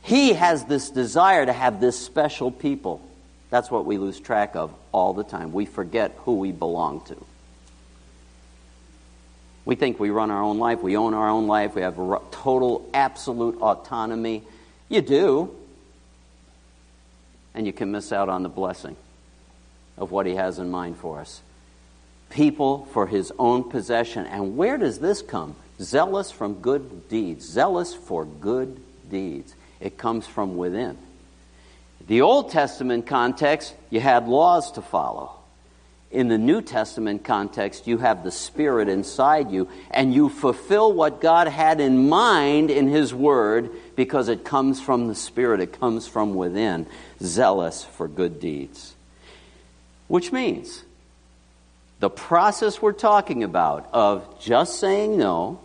He has this desire to have this special people. That's what we lose track of all the time. We forget who we belong to. We think we run our own life. We own our own life. We have total, absolute autonomy. You do. And you can miss out on the blessing of what He has in mind for us. People for His own possession. And where does this come? Zealous from good deeds. Zealous for good deeds. It comes from within. The Old Testament context, you had laws to follow. In the New Testament context, you have the Spirit inside you, and you fulfill what God had in mind in His Word because it comes from the Spirit. It comes from within. Zealous for good deeds. Which means the process we're talking about of just saying no,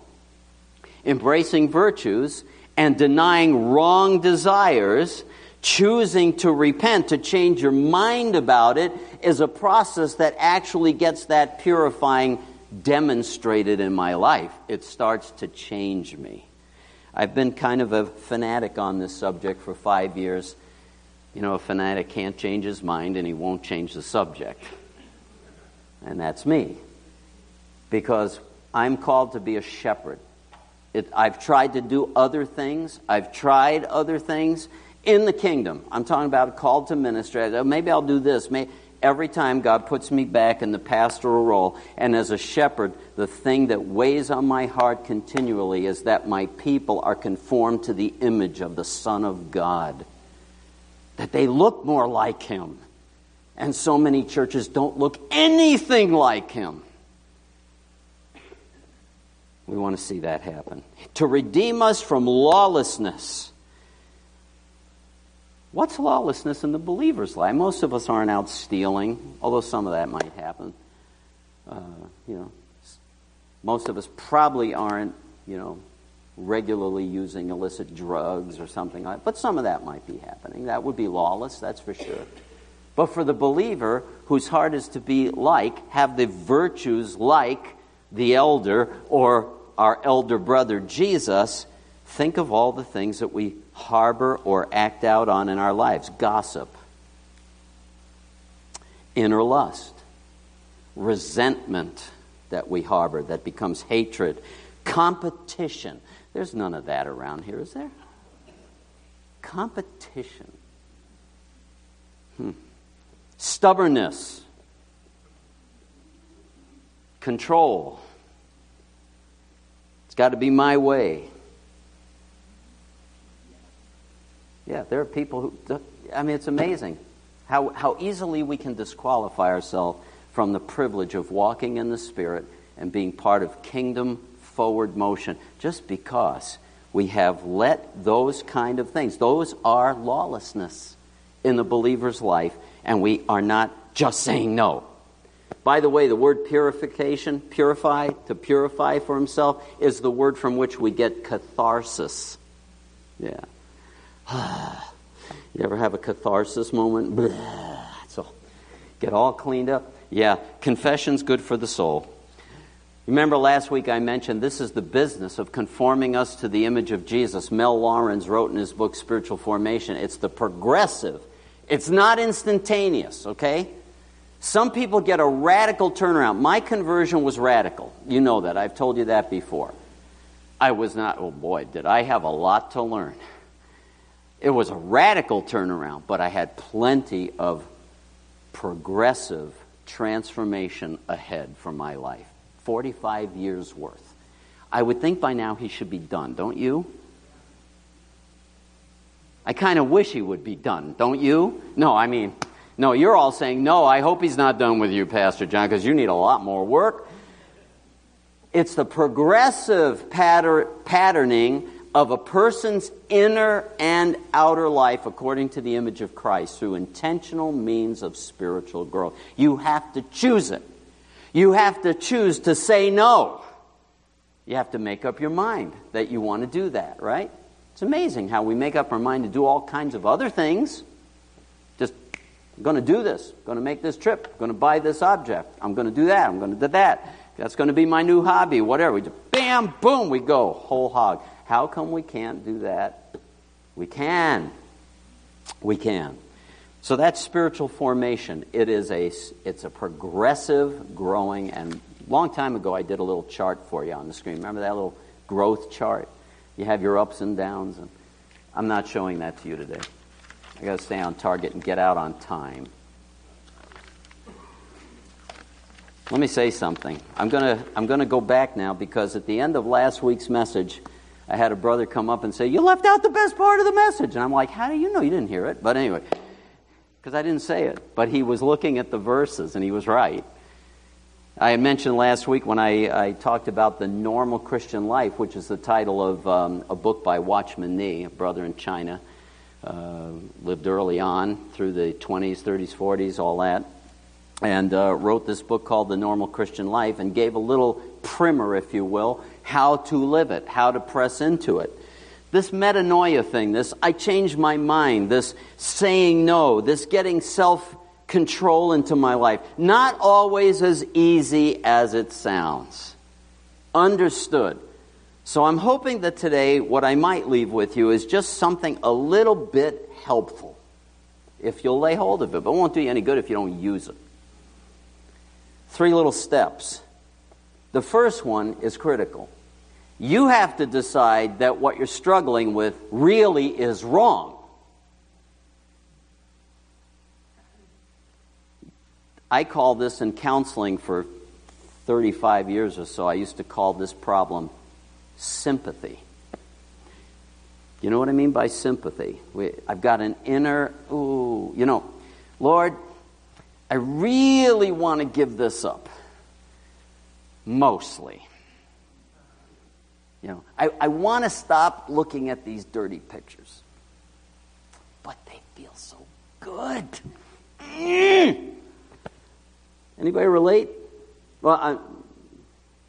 embracing virtues, and denying wrong desires, choosing to repent, to change your mind about it, is a process that actually gets that purifying demonstrated in my life. It starts to change me. I've been kind of a fanatic on this subject for five years. You know, a fanatic can't change his mind and he won't change the subject. And that's me. Because I'm called to be a shepherd. It, I've tried to do other things. I've tried other things. In the kingdom, I'm talking about called to ministry. Maybe I'll do this. Maybe. Every time God puts me back in the pastoral role, and as a shepherd, the thing that weighs on my heart continually is that my people are conformed to the image of the Son of God, that they look more like Him. And so many churches don't look anything like Him. We want to see that happen. To redeem us from lawlessness. What's lawlessness in the believer's life? Most of us aren't out stealing, although some of that might happen. Uh, you know, most of us probably aren't, you know, regularly using illicit drugs or something like that. But some of that might be happening. That would be lawless, that's for sure. But for the believer, whose heart is to be like, have the virtues like the elder or our elder brother Jesus, think of all the things that we harbor or act out on in our lives. Gossip, inner lust, resentment that we harbor that becomes hatred, competition. There's none of that around here, is there? Competition. Hmm. Stubbornness. Control. It's got to be my way. Yeah, there are people who, I mean, it's amazing how, how easily we can disqualify ourselves from the privilege of walking in the Spirit and being part of kingdom forward motion just because we have let those kind of things. Those are lawlessness in the believer's life, and we are not just saying no. By the way, the word purification, purify, to purify for himself, is the word from which we get catharsis. Yeah. You ever have a catharsis moment? Blah. So get all cleaned up. Yeah, confession's good for the soul. Remember last week I mentioned this is the business of conforming us to the image of Jesus. Mel Lawrence wrote in his book Spiritual Formation, it's the progressive. It's not instantaneous, okay? Some people get a radical turnaround. My conversion was radical. You know that. I've told you that before. I was not, oh boy, did I have a lot to learn. It was a radical turnaround, but I had plenty of progressive transformation ahead for my life. forty-five years worth. I would think by now he should be done, don't you? I kind of wish he would be done, don't you? No, I mean, no, you're all saying, no, I hope he's not done with you, Pastor John, because you need a lot more work. It's the progressive patter- patterning of a person's inner and outer life according to the image of Christ through intentional means of spiritual growth. You have to choose it. You have to choose to say no. You have to make up your mind that you want to do that, right? It's amazing how we make up our mind to do all kinds of other things. Just, I'm going to do this. I'm going to make this trip. I'm going to buy this object. I'm going to do that. I'm going to do that. That's going to be my new hobby, whatever. We just, bam, boom, we go, whole hog. How come we can't do that? We can. We can. So that's spiritual formation. It is a, it's a progressive growing, and a long time ago I did a little chart for you on the screen. Remember that little growth chart? You have your ups and downs, and I'm not showing that to you today. I got to stay on target and get out on time. Let me say something. I'm gonna I'm gonna go back now, because at the end of last week's message, I had a brother come up and say, "You left out the best part of the message," and I'm like, "How do you know? You didn't hear it." But anyway. Because I didn't say it, but he was looking at the verses, and he was right. I had mentioned last week when I, I talked about the normal Christian life, which is the title of um, a book by Watchman Nee, a brother in China, uh, lived early on through the twenties, thirties, forties, all that, and uh, wrote this book called The Normal Christian Life, and gave a little primer, if you will, how to live it, how to press into it. This metanoia thing, this I changed my mind, this saying no, this getting self-control into my life, not always as easy as it sounds. Understood. So I'm hoping that today what I might leave with you is just something a little bit helpful, if you'll lay hold of it. But it won't do you any good if you don't use it. Three little steps. The first one is critical. You have to decide that what you're struggling with really is wrong. I call this in counseling for thirty-five years or so, I used to call this problem sympathy. You know what I mean by sympathy? We, I've got an inner, ooh, you know, Lord, I really want to give this up. Mostly. You know, I, I want to stop looking at these dirty pictures, but they feel so good. Mm. Anybody relate? Well, I,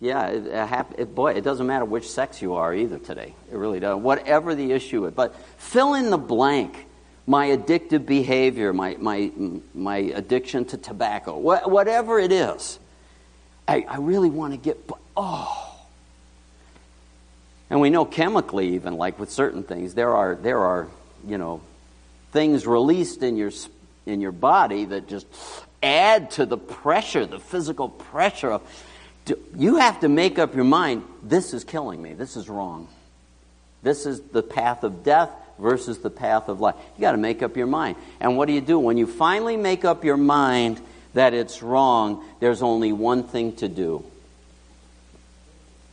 yeah, it, it hap- it, boy, it doesn't matter which sex you are either today. It really doesn't. Whatever the issue is, but fill in the blank. My addictive behavior, my my my addiction to tobacco, wh- whatever it is. I, I really want to get, but oh. And we know chemically, even like with certain things, there are there are you know things released in your in your body that just add to the pressure, the physical pressure of. You have to make up your mind. This is killing me. This is wrong. This is the path of death versus the path of life. You got to make up your mind. And what do you do when you finally make up your mind that it's wrong? There's only one thing to do.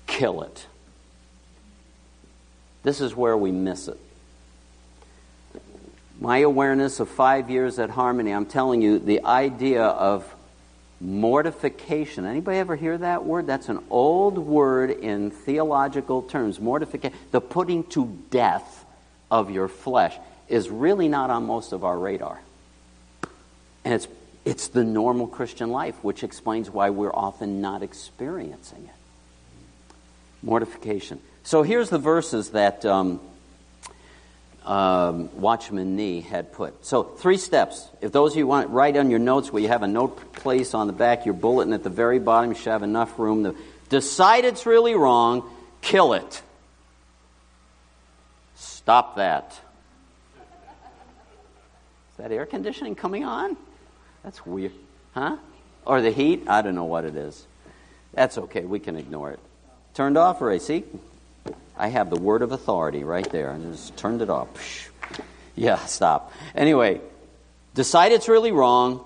Kill it. This is where we miss it. My awareness of five years at Harmony, I'm telling you, the idea of mortification. Anybody ever hear that word? That's an old word in theological terms. Mortification, the putting to death of your flesh, is really not on most of our radar. And it's it's the normal Christian life, which explains why we're often not experiencing it. Mortification. So here's the verses that um, um, Watchman Nee had put. So three steps. If those of you want, write on your notes where you have a note place on the back of your bulletin at the very bottom. You should have enough room to decide it's really wrong. Kill it. Stop that. Is that air conditioning coming on? That's weird. Huh? Or the heat? I don't know what it is. That's okay. We can ignore it. Turned off already. See? I have the word of authority right there. And just turned it off. Yeah, stop. Anyway, decide it's really wrong.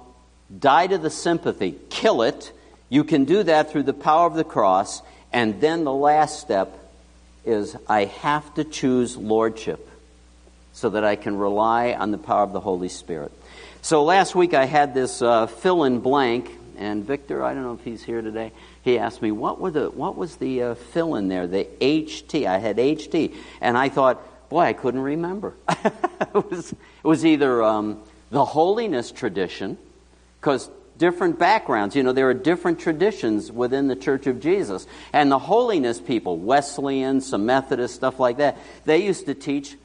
Die to the sympathy. Kill it. You can do that through the power of the cross. And then the last step is I have to choose lordship so that I can rely on the power of the Holy Spirit. So last week I had this uh, fill in blank, and Victor, I don't know if he's here today, he asked me, what were the what was the uh, fill in there, the H T? I had H T, and I thought, boy, I couldn't remember. it, was, it was either um, the holiness tradition, because different backgrounds. You know, there are different traditions within the Church of Jesus. And the holiness people, Wesleyan, some Methodists, stuff like that, they used to teach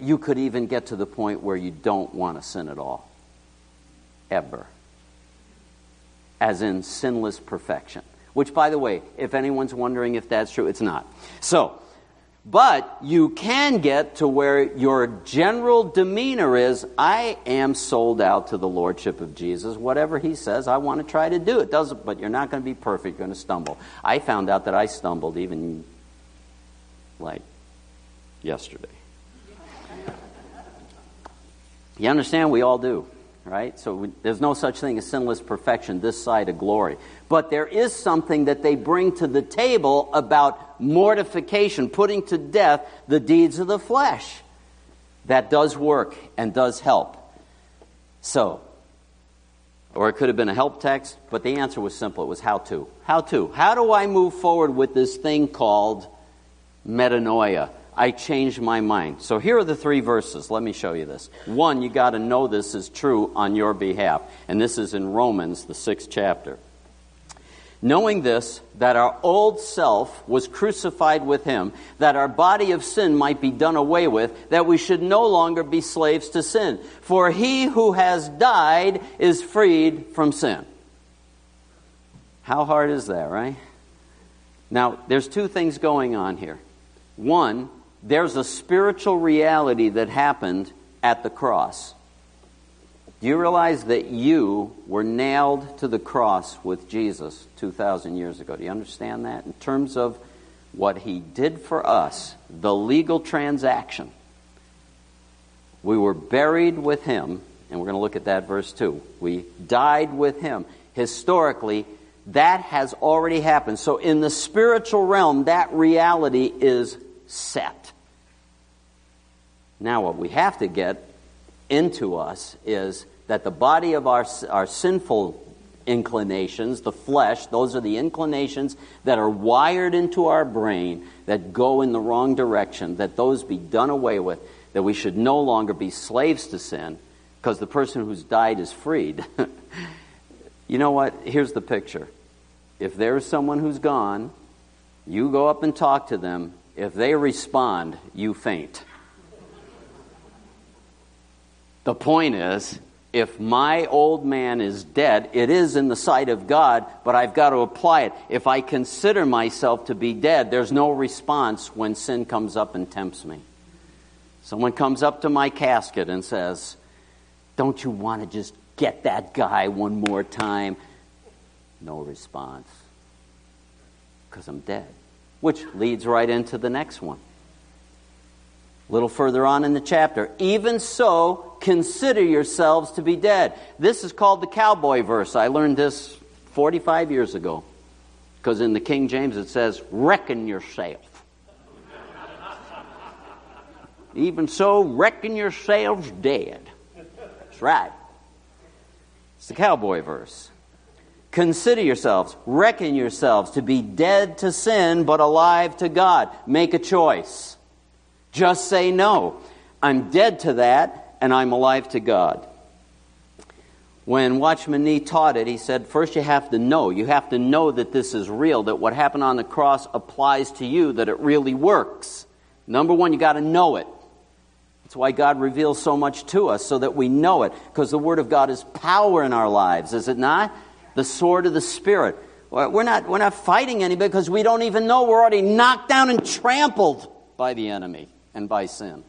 you could even get to the point where you don't want to sin at all. Ever. As in sinless perfection. Which, by the way, if anyone's wondering if that's true, it's not. So, but you can get to where your general demeanor is, I am sold out to the lordship of Jesus. Whatever he says, I want to try to do. It doesn't, but you're not going to be perfect. You're going to stumble. I found out that I stumbled even like yesterday. You understand? We all do, right? So we, there's no such thing as sinless perfection this side of glory. But there is something that they bring to the table about mortification, putting to death the deeds of the flesh. That does work and does help. So, or it could have been a help text, but the answer was simple. It was how to. How to. How do I move forward with this thing called metanoia? I changed my mind. So here are the three verses. Let me show you this. One, you got to know this is true on your behalf. And this is in Romans, the sixth chapter. Knowing this, that our old self was crucified with him, that our body of sin might be done away with, that we should no longer be slaves to sin. For he who has died is freed from sin. How hard is that, right? Now, there's two things going on here. One, there's a spiritual reality that happened at the cross. Do you realize that you were nailed to the cross with Jesus two thousand years ago? Do you understand that? In terms of what he did for us, the legal transaction, we were buried with him, and we're going to look at that verse too. We died with him. Historically, that has already happened. So in the spiritual realm, that reality is set. Now what we have to get into us is that the body of our our sinful inclinations, the flesh, those are the inclinations that are wired into our brain that go in the wrong direction, that those be done away with, that we should no longer be slaves to sin, because the person who's died is freed. You know what? Here's the picture. If there's someone who's gone, you go up and talk to them. If they respond, you faint. The point is, if my old man is dead, it is in the sight of God, but I've got to apply it. If I consider myself to be dead, there's no response when sin comes up and tempts me. Someone comes up to my casket and says, don't you want to just get that guy one more time? No response, because I'm dead, which leads right into the next one. A little further on in the chapter, even so, consider yourselves to be dead. This is called the cowboy verse. I learned this forty-five years ago, because in the King James it says, reckon yourself. Even so, reckon yourselves dead. That's right. It's the cowboy verse. Consider yourselves, reckon yourselves to be dead to sin, but alive to God. Make a choice. Just say no. I'm dead to that, and I'm alive to God. When Watchman Nee taught it, he said, first you have to know. You have to know that this is real, that what happened on the cross applies to you, that it really works. Number one, you got to know it. That's why God reveals so much to us, so that we know it, because the Word of God is power in our lives, is it not? The sword of the Spirit. We're not, we're not fighting anybody because we don't even know. We're already knocked down and trampled by the enemy and by sin.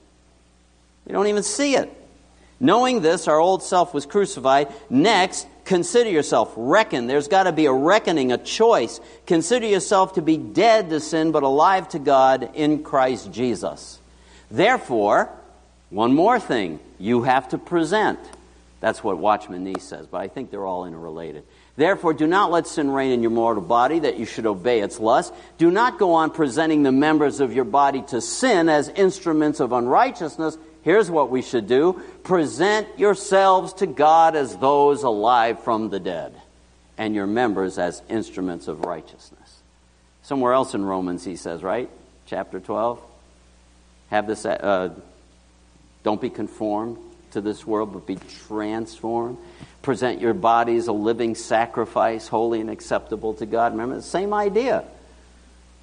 We don't even see it. Knowing this, our old self was crucified. Next, Consider yourself, reckon. There's got to be a reckoning, a choice. Consider yourself to be dead to sin, but alive to God in Christ Jesus. Therefore, one more thing, you have to present. That's what Watchman Nee says, but I think they're all interrelated. Therefore, do not let sin reign in your mortal body, that you should obey its lust. Do not go on presenting the members of your body to sin as instruments of unrighteousness. Here's what we should do. Present yourselves to God as those alive from the dead, and your members as instruments of righteousness. Somewhere else in Romans, he says, right? Chapter twelve. Have this, uh, don't be conformed to this world, but be transformed. Present your bodies a living sacrifice, holy and acceptable to God. Remember, the same idea.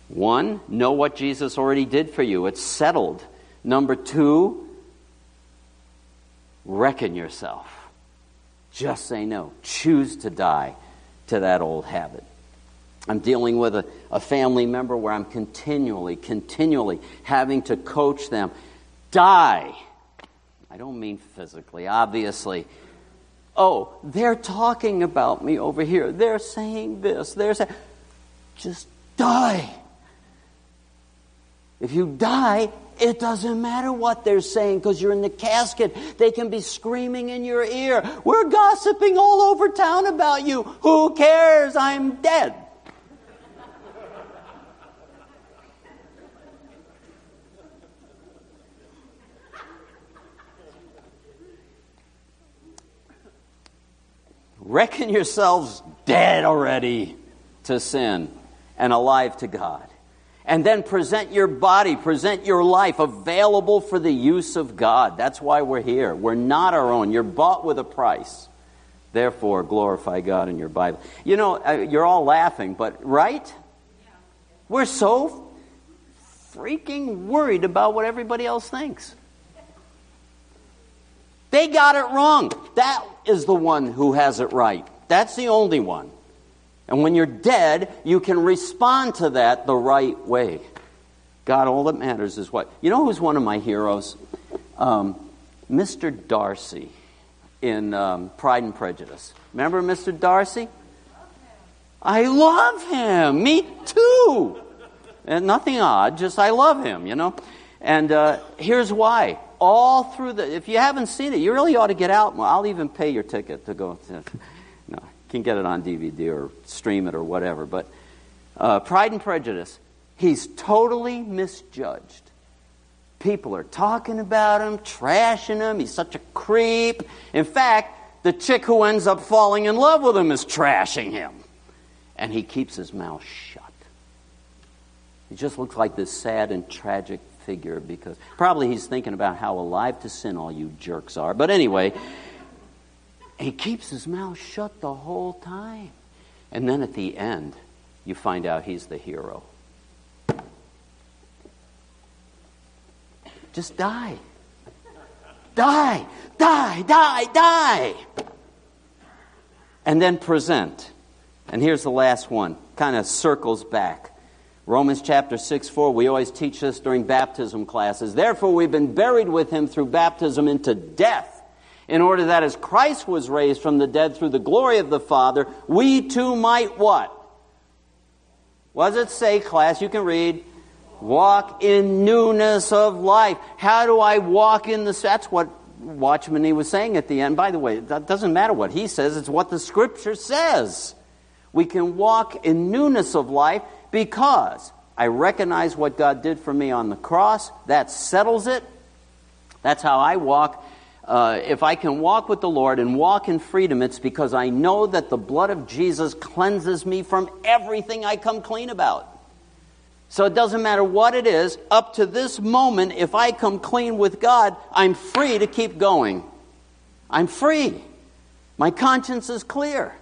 One, know what Jesus already did for you. It's settled. Number two, reckon yourself. Just say no. Choose to die to that old habit. I'm dealing with a, a family member where I'm continually, continually having to coach them. Die. I don't mean physically, obviously. Oh, they're talking about me over here. They're saying this. They're saying, just die. If you die, it doesn't matter what they're saying because you're in the casket. They can be screaming in your ear. We're gossiping all over town about you. Who cares? I'm dead. Reckon yourselves dead already to sin and alive to God. And then present your body, present your life available for the use of God. That's why we're here. We're not our own. You're bought with a price. Therefore, glorify God in your Bible. You know, you're all laughing, but right? We're so freaking worried about what everybody else thinks. They got it wrong. That is the one who has it right. That's the only one. And when you're dead, you can respond to that the right way. God, all that matters is what? You know who's one of my heroes? Um, Mister Darcy in um, Pride and Prejudice. Remember Mister Darcy? I love him. Me too. And nothing odd, just I love him, you know. And uh, here's why. All through the, if you haven't seen it, you really ought to get out. Well, I'll even pay your ticket to go. To, no, you can get it on D V D or stream it or whatever. But uh, Pride and Prejudice, he's totally misjudged. People are talking about him, trashing him. He's such a creep. In fact, the chick who ends up falling in love with him is trashing him. And he keeps his mouth shut. He just looks like this sad and tragic figure because probably he's thinking about how alive to sin all you jerks are. But anyway, he keeps his mouth shut the whole time. And then at the end, you find out he's the hero. Just die. Die, die, die, die. And then present. And here's the last one. Kind of circles back. Romans chapter six four, we always teach this during baptism classes. Therefore, we've been buried with him through baptism into death, in order that as Christ was raised from the dead through the glory of the Father, we too might what? What does it say, class? You can read. Walk in newness of life. How do I walk in this? That's what Watchman Nee was saying at the end. By the way, that doesn't matter what he says. It's what the Scripture says. We can walk in newness of life because I recognize what God did for me on the cross. That settles it. That's how I walk. Uh, if I can walk with the Lord and walk in freedom, it's because I know that the blood of Jesus cleanses me from everything I come clean about. So it doesn't matter what it is. Up to this moment, if I come clean with God, I'm free to keep going. I'm free. My conscience is clear.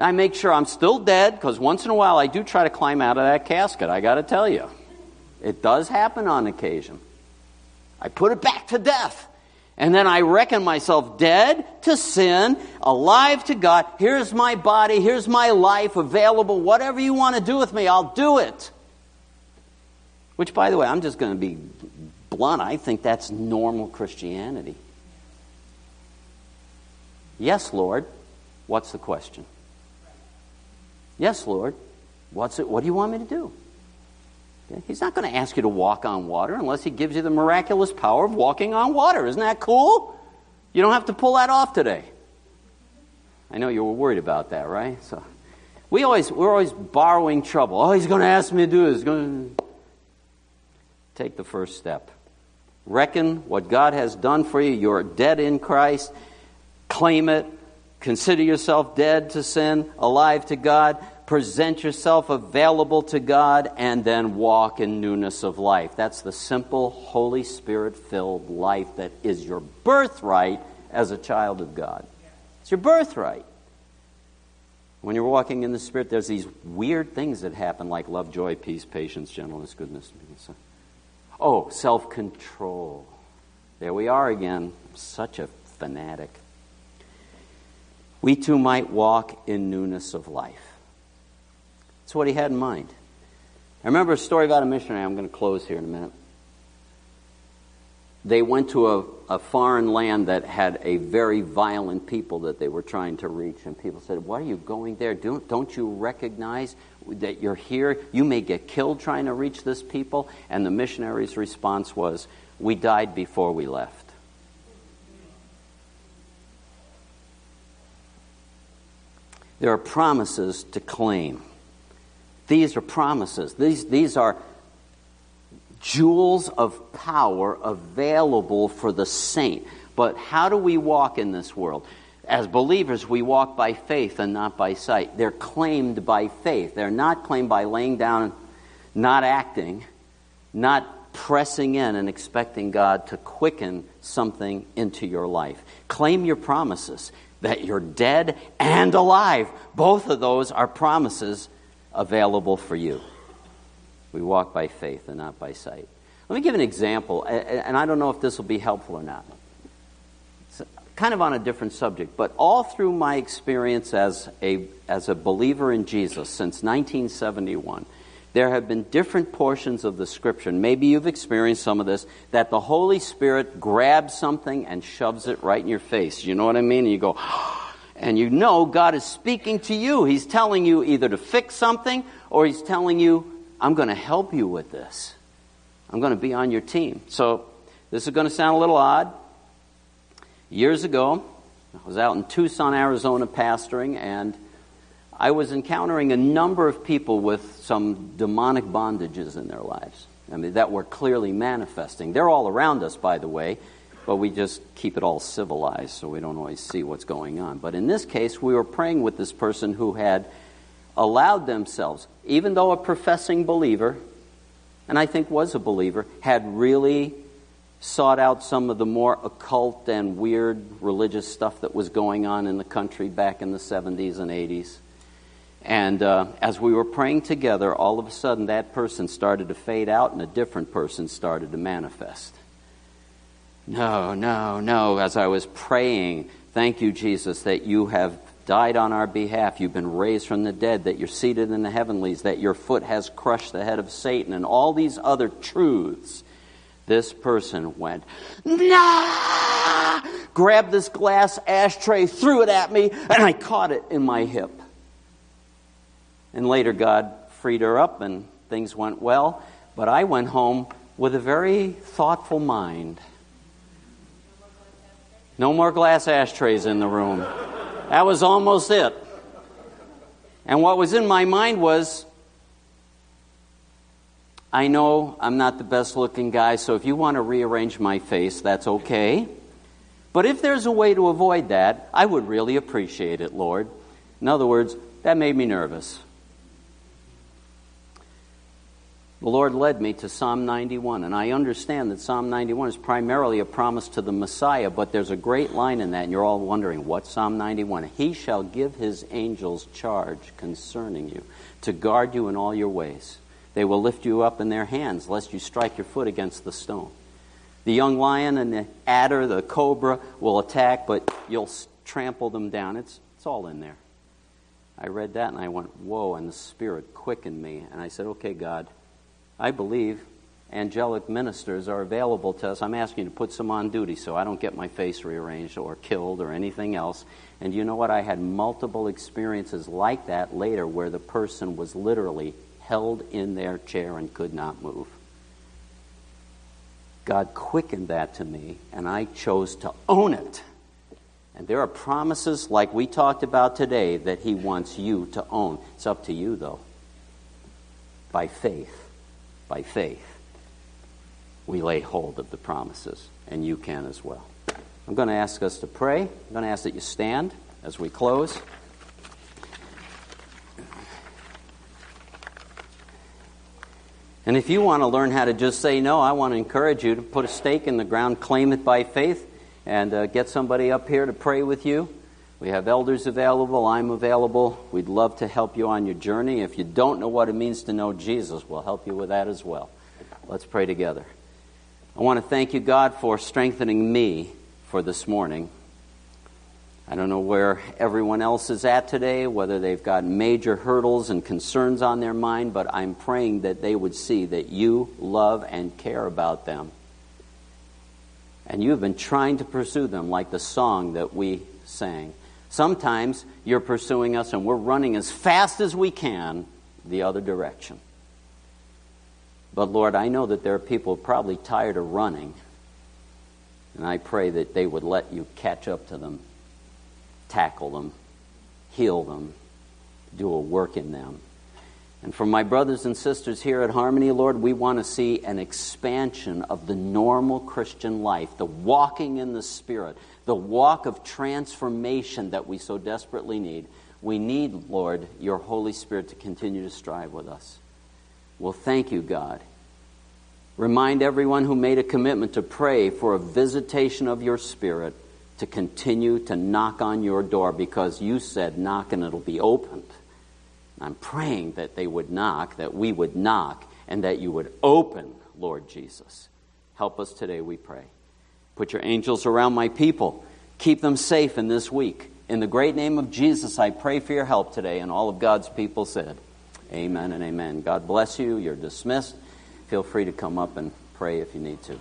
I make sure I'm still dead, because once in a while I do try to climb out of that casket. I got to tell you, it does happen on occasion. I put it back to death. And then I reckon myself dead to sin, alive to God. Here's my body. Here's my life available. Whatever you want to do with me, I'll do it. Which, by the way, I'm just going to be blunt. I think that's normal Christianity. Yes, Lord. What's the question? Yes, Lord. What's it? What do you want me to do? Okay. He's not going to ask you to walk on water unless he gives you the miraculous power of walking on water. Isn't that cool? You don't have to pull that off today. I know you were worried about that, right? So we always we're always borrowing trouble. Oh, he's going to ask me to do this. He's going to take the first step. Reckon what God has done for you. You're dead in Christ. Claim it. Consider yourself dead to sin, alive to God. Present yourself available to God, and then walk in newness of life. That's the simple, Holy Spirit-filled life that is your birthright as a child of God. It's your birthright. When you're walking in the Spirit, there's these weird things that happen, like love, joy, peace, patience, gentleness, goodness. Oh, self-control. There we are again. I'm such a fanatic. We too might walk in newness of life. That's what he had in mind. I remember a story about a missionary. I'm going to close here in a minute. They went to a, a foreign land that had a very violent people that they were trying to reach. And people said, why are you going there? Don't, don't you recognize that you're here? You may get killed trying to reach this people. And the missionary's response was, we died before we left. There are promises to claim. These are promises. These, these are jewels of power available for the saint. But how do we walk in this world? As believers, we walk by faith and not by sight. They're claimed by faith. They're not claimed by laying down, not acting, not pressing in and expecting God to quicken something into your life. Claim your promises that you're dead and alive. Both of those are promises available for you. We walk by faith and not by sight. Let me give an example, and I don't know if this will be helpful or not. It's kind of on a different subject, but all through my experience as a as a believer in Jesus since nineteen seventy-one, there have been different portions of the Scripture, and maybe you've experienced some of this, that the Holy Spirit grabs something and shoves it right in your face. You know what I mean? And you go, and you know God is speaking to you. He's telling you either to fix something, or He's telling you, I'm going to help you with this. I'm going to be on your team. So this is going to sound a little odd. Years ago, I was out in Tucson, Arizona, pastoring, and I was encountering a number of people with some demonic bondages in their lives. I mean, that were clearly manifesting. They're all around us, by the way, but we just keep it all civilized so we don't always see what's going on. But in this case, we were praying with this person who had allowed themselves, even though a professing believer, and I think was a believer, had really sought out some of the more occult and weird religious stuff that was going on in the country back in the seventies and eighties. And uh, as we were praying together, all of a sudden that person started to fade out and a different person started to manifest. No, no, no. As I was praying, thank you, Jesus, that you have died on our behalf. You've been raised from the dead, that you're seated in the heavenlies, that your foot has crushed the head of Satan, and all these other truths. This person went, nah! Grabbed this glass ashtray, threw it at me, and I caught it in my hip. And later God freed her up and things went well. But I went home with a very thoughtful mind. No more glass ashtrays in the room. That was almost it. And what was in my mind was, I know I'm not the best looking guy, so if you want to rearrange my face, that's okay. But if there's a way to avoid that, I would really appreciate it, Lord. In other words, that made me nervous. The Lord led me to Psalm ninety-one, and I understand that Psalm ninety-one is primarily a promise to the Messiah, but there's a great line in that, and you're all wondering, what's Psalm ninety-one? He shall give his angels charge concerning you, to guard you in all your ways. They will lift you up in their hands, lest you strike your foot against the stone. The young lion and the adder, the cobra, will attack, but you'll trample them down. It's, it's all in there. I read that, and I went, whoa, and the Spirit quickened me, and I said, okay, God, I believe. angelic ministers are available to us. I'm asking you to put some on duty so I don't get my face rearranged or killed or anything else. And you know what? I had multiple experiences like that later where the person was literally held in their chair and could not move. God quickened that to me, and I chose to own it. And there are promises like we talked about today that he wants you to own. It's up to you, though. By faith, by faith, we lay hold of the promises, and you can as well. I'm going to ask us to pray. I'm going to ask that you stand as we close. And if you want to learn how to just say no, I want to encourage you to put a stake in the ground, claim it by faith, and uh, get somebody up here to pray with you. We have elders available. I'm available. We'd love to help you on your journey. If you don't know what it means to know Jesus, we'll help you with that as well. Let's pray together. I want to thank you, God, for strengthening me for this morning. I don't know where everyone else is at today, whether they've got major hurdles and concerns on their mind, but I'm praying that they would see that you love and care about them. And you've been trying to pursue them like the song that we sang. Sometimes you're pursuing us and we're running as fast as we can the other direction. But Lord, I know that there are people probably tired of running, and I pray that they would let you catch up to them, tackle them, heal them, do a work in them. And for my brothers and sisters here at Harmony, Lord, we want to see an expansion of the normal Christian life, the walking in the Spirit, the walk of transformation that we so desperately need. We need, Lord, your Holy Spirit to continue to strive with us. Well, thank you, God. Remind everyone who made a commitment to pray for a visitation of your Spirit to continue to knock on your door, because you said knock and it'll be opened. I'm praying that they would knock, that we would knock, and that you would open, Lord Jesus. Help us today, we pray. Put your angels around my people. Keep them safe in this week. In the great name of Jesus, I pray for your help today. And all of God's people said, amen and amen. God bless you. You're dismissed. Feel free to come up and pray if you need to.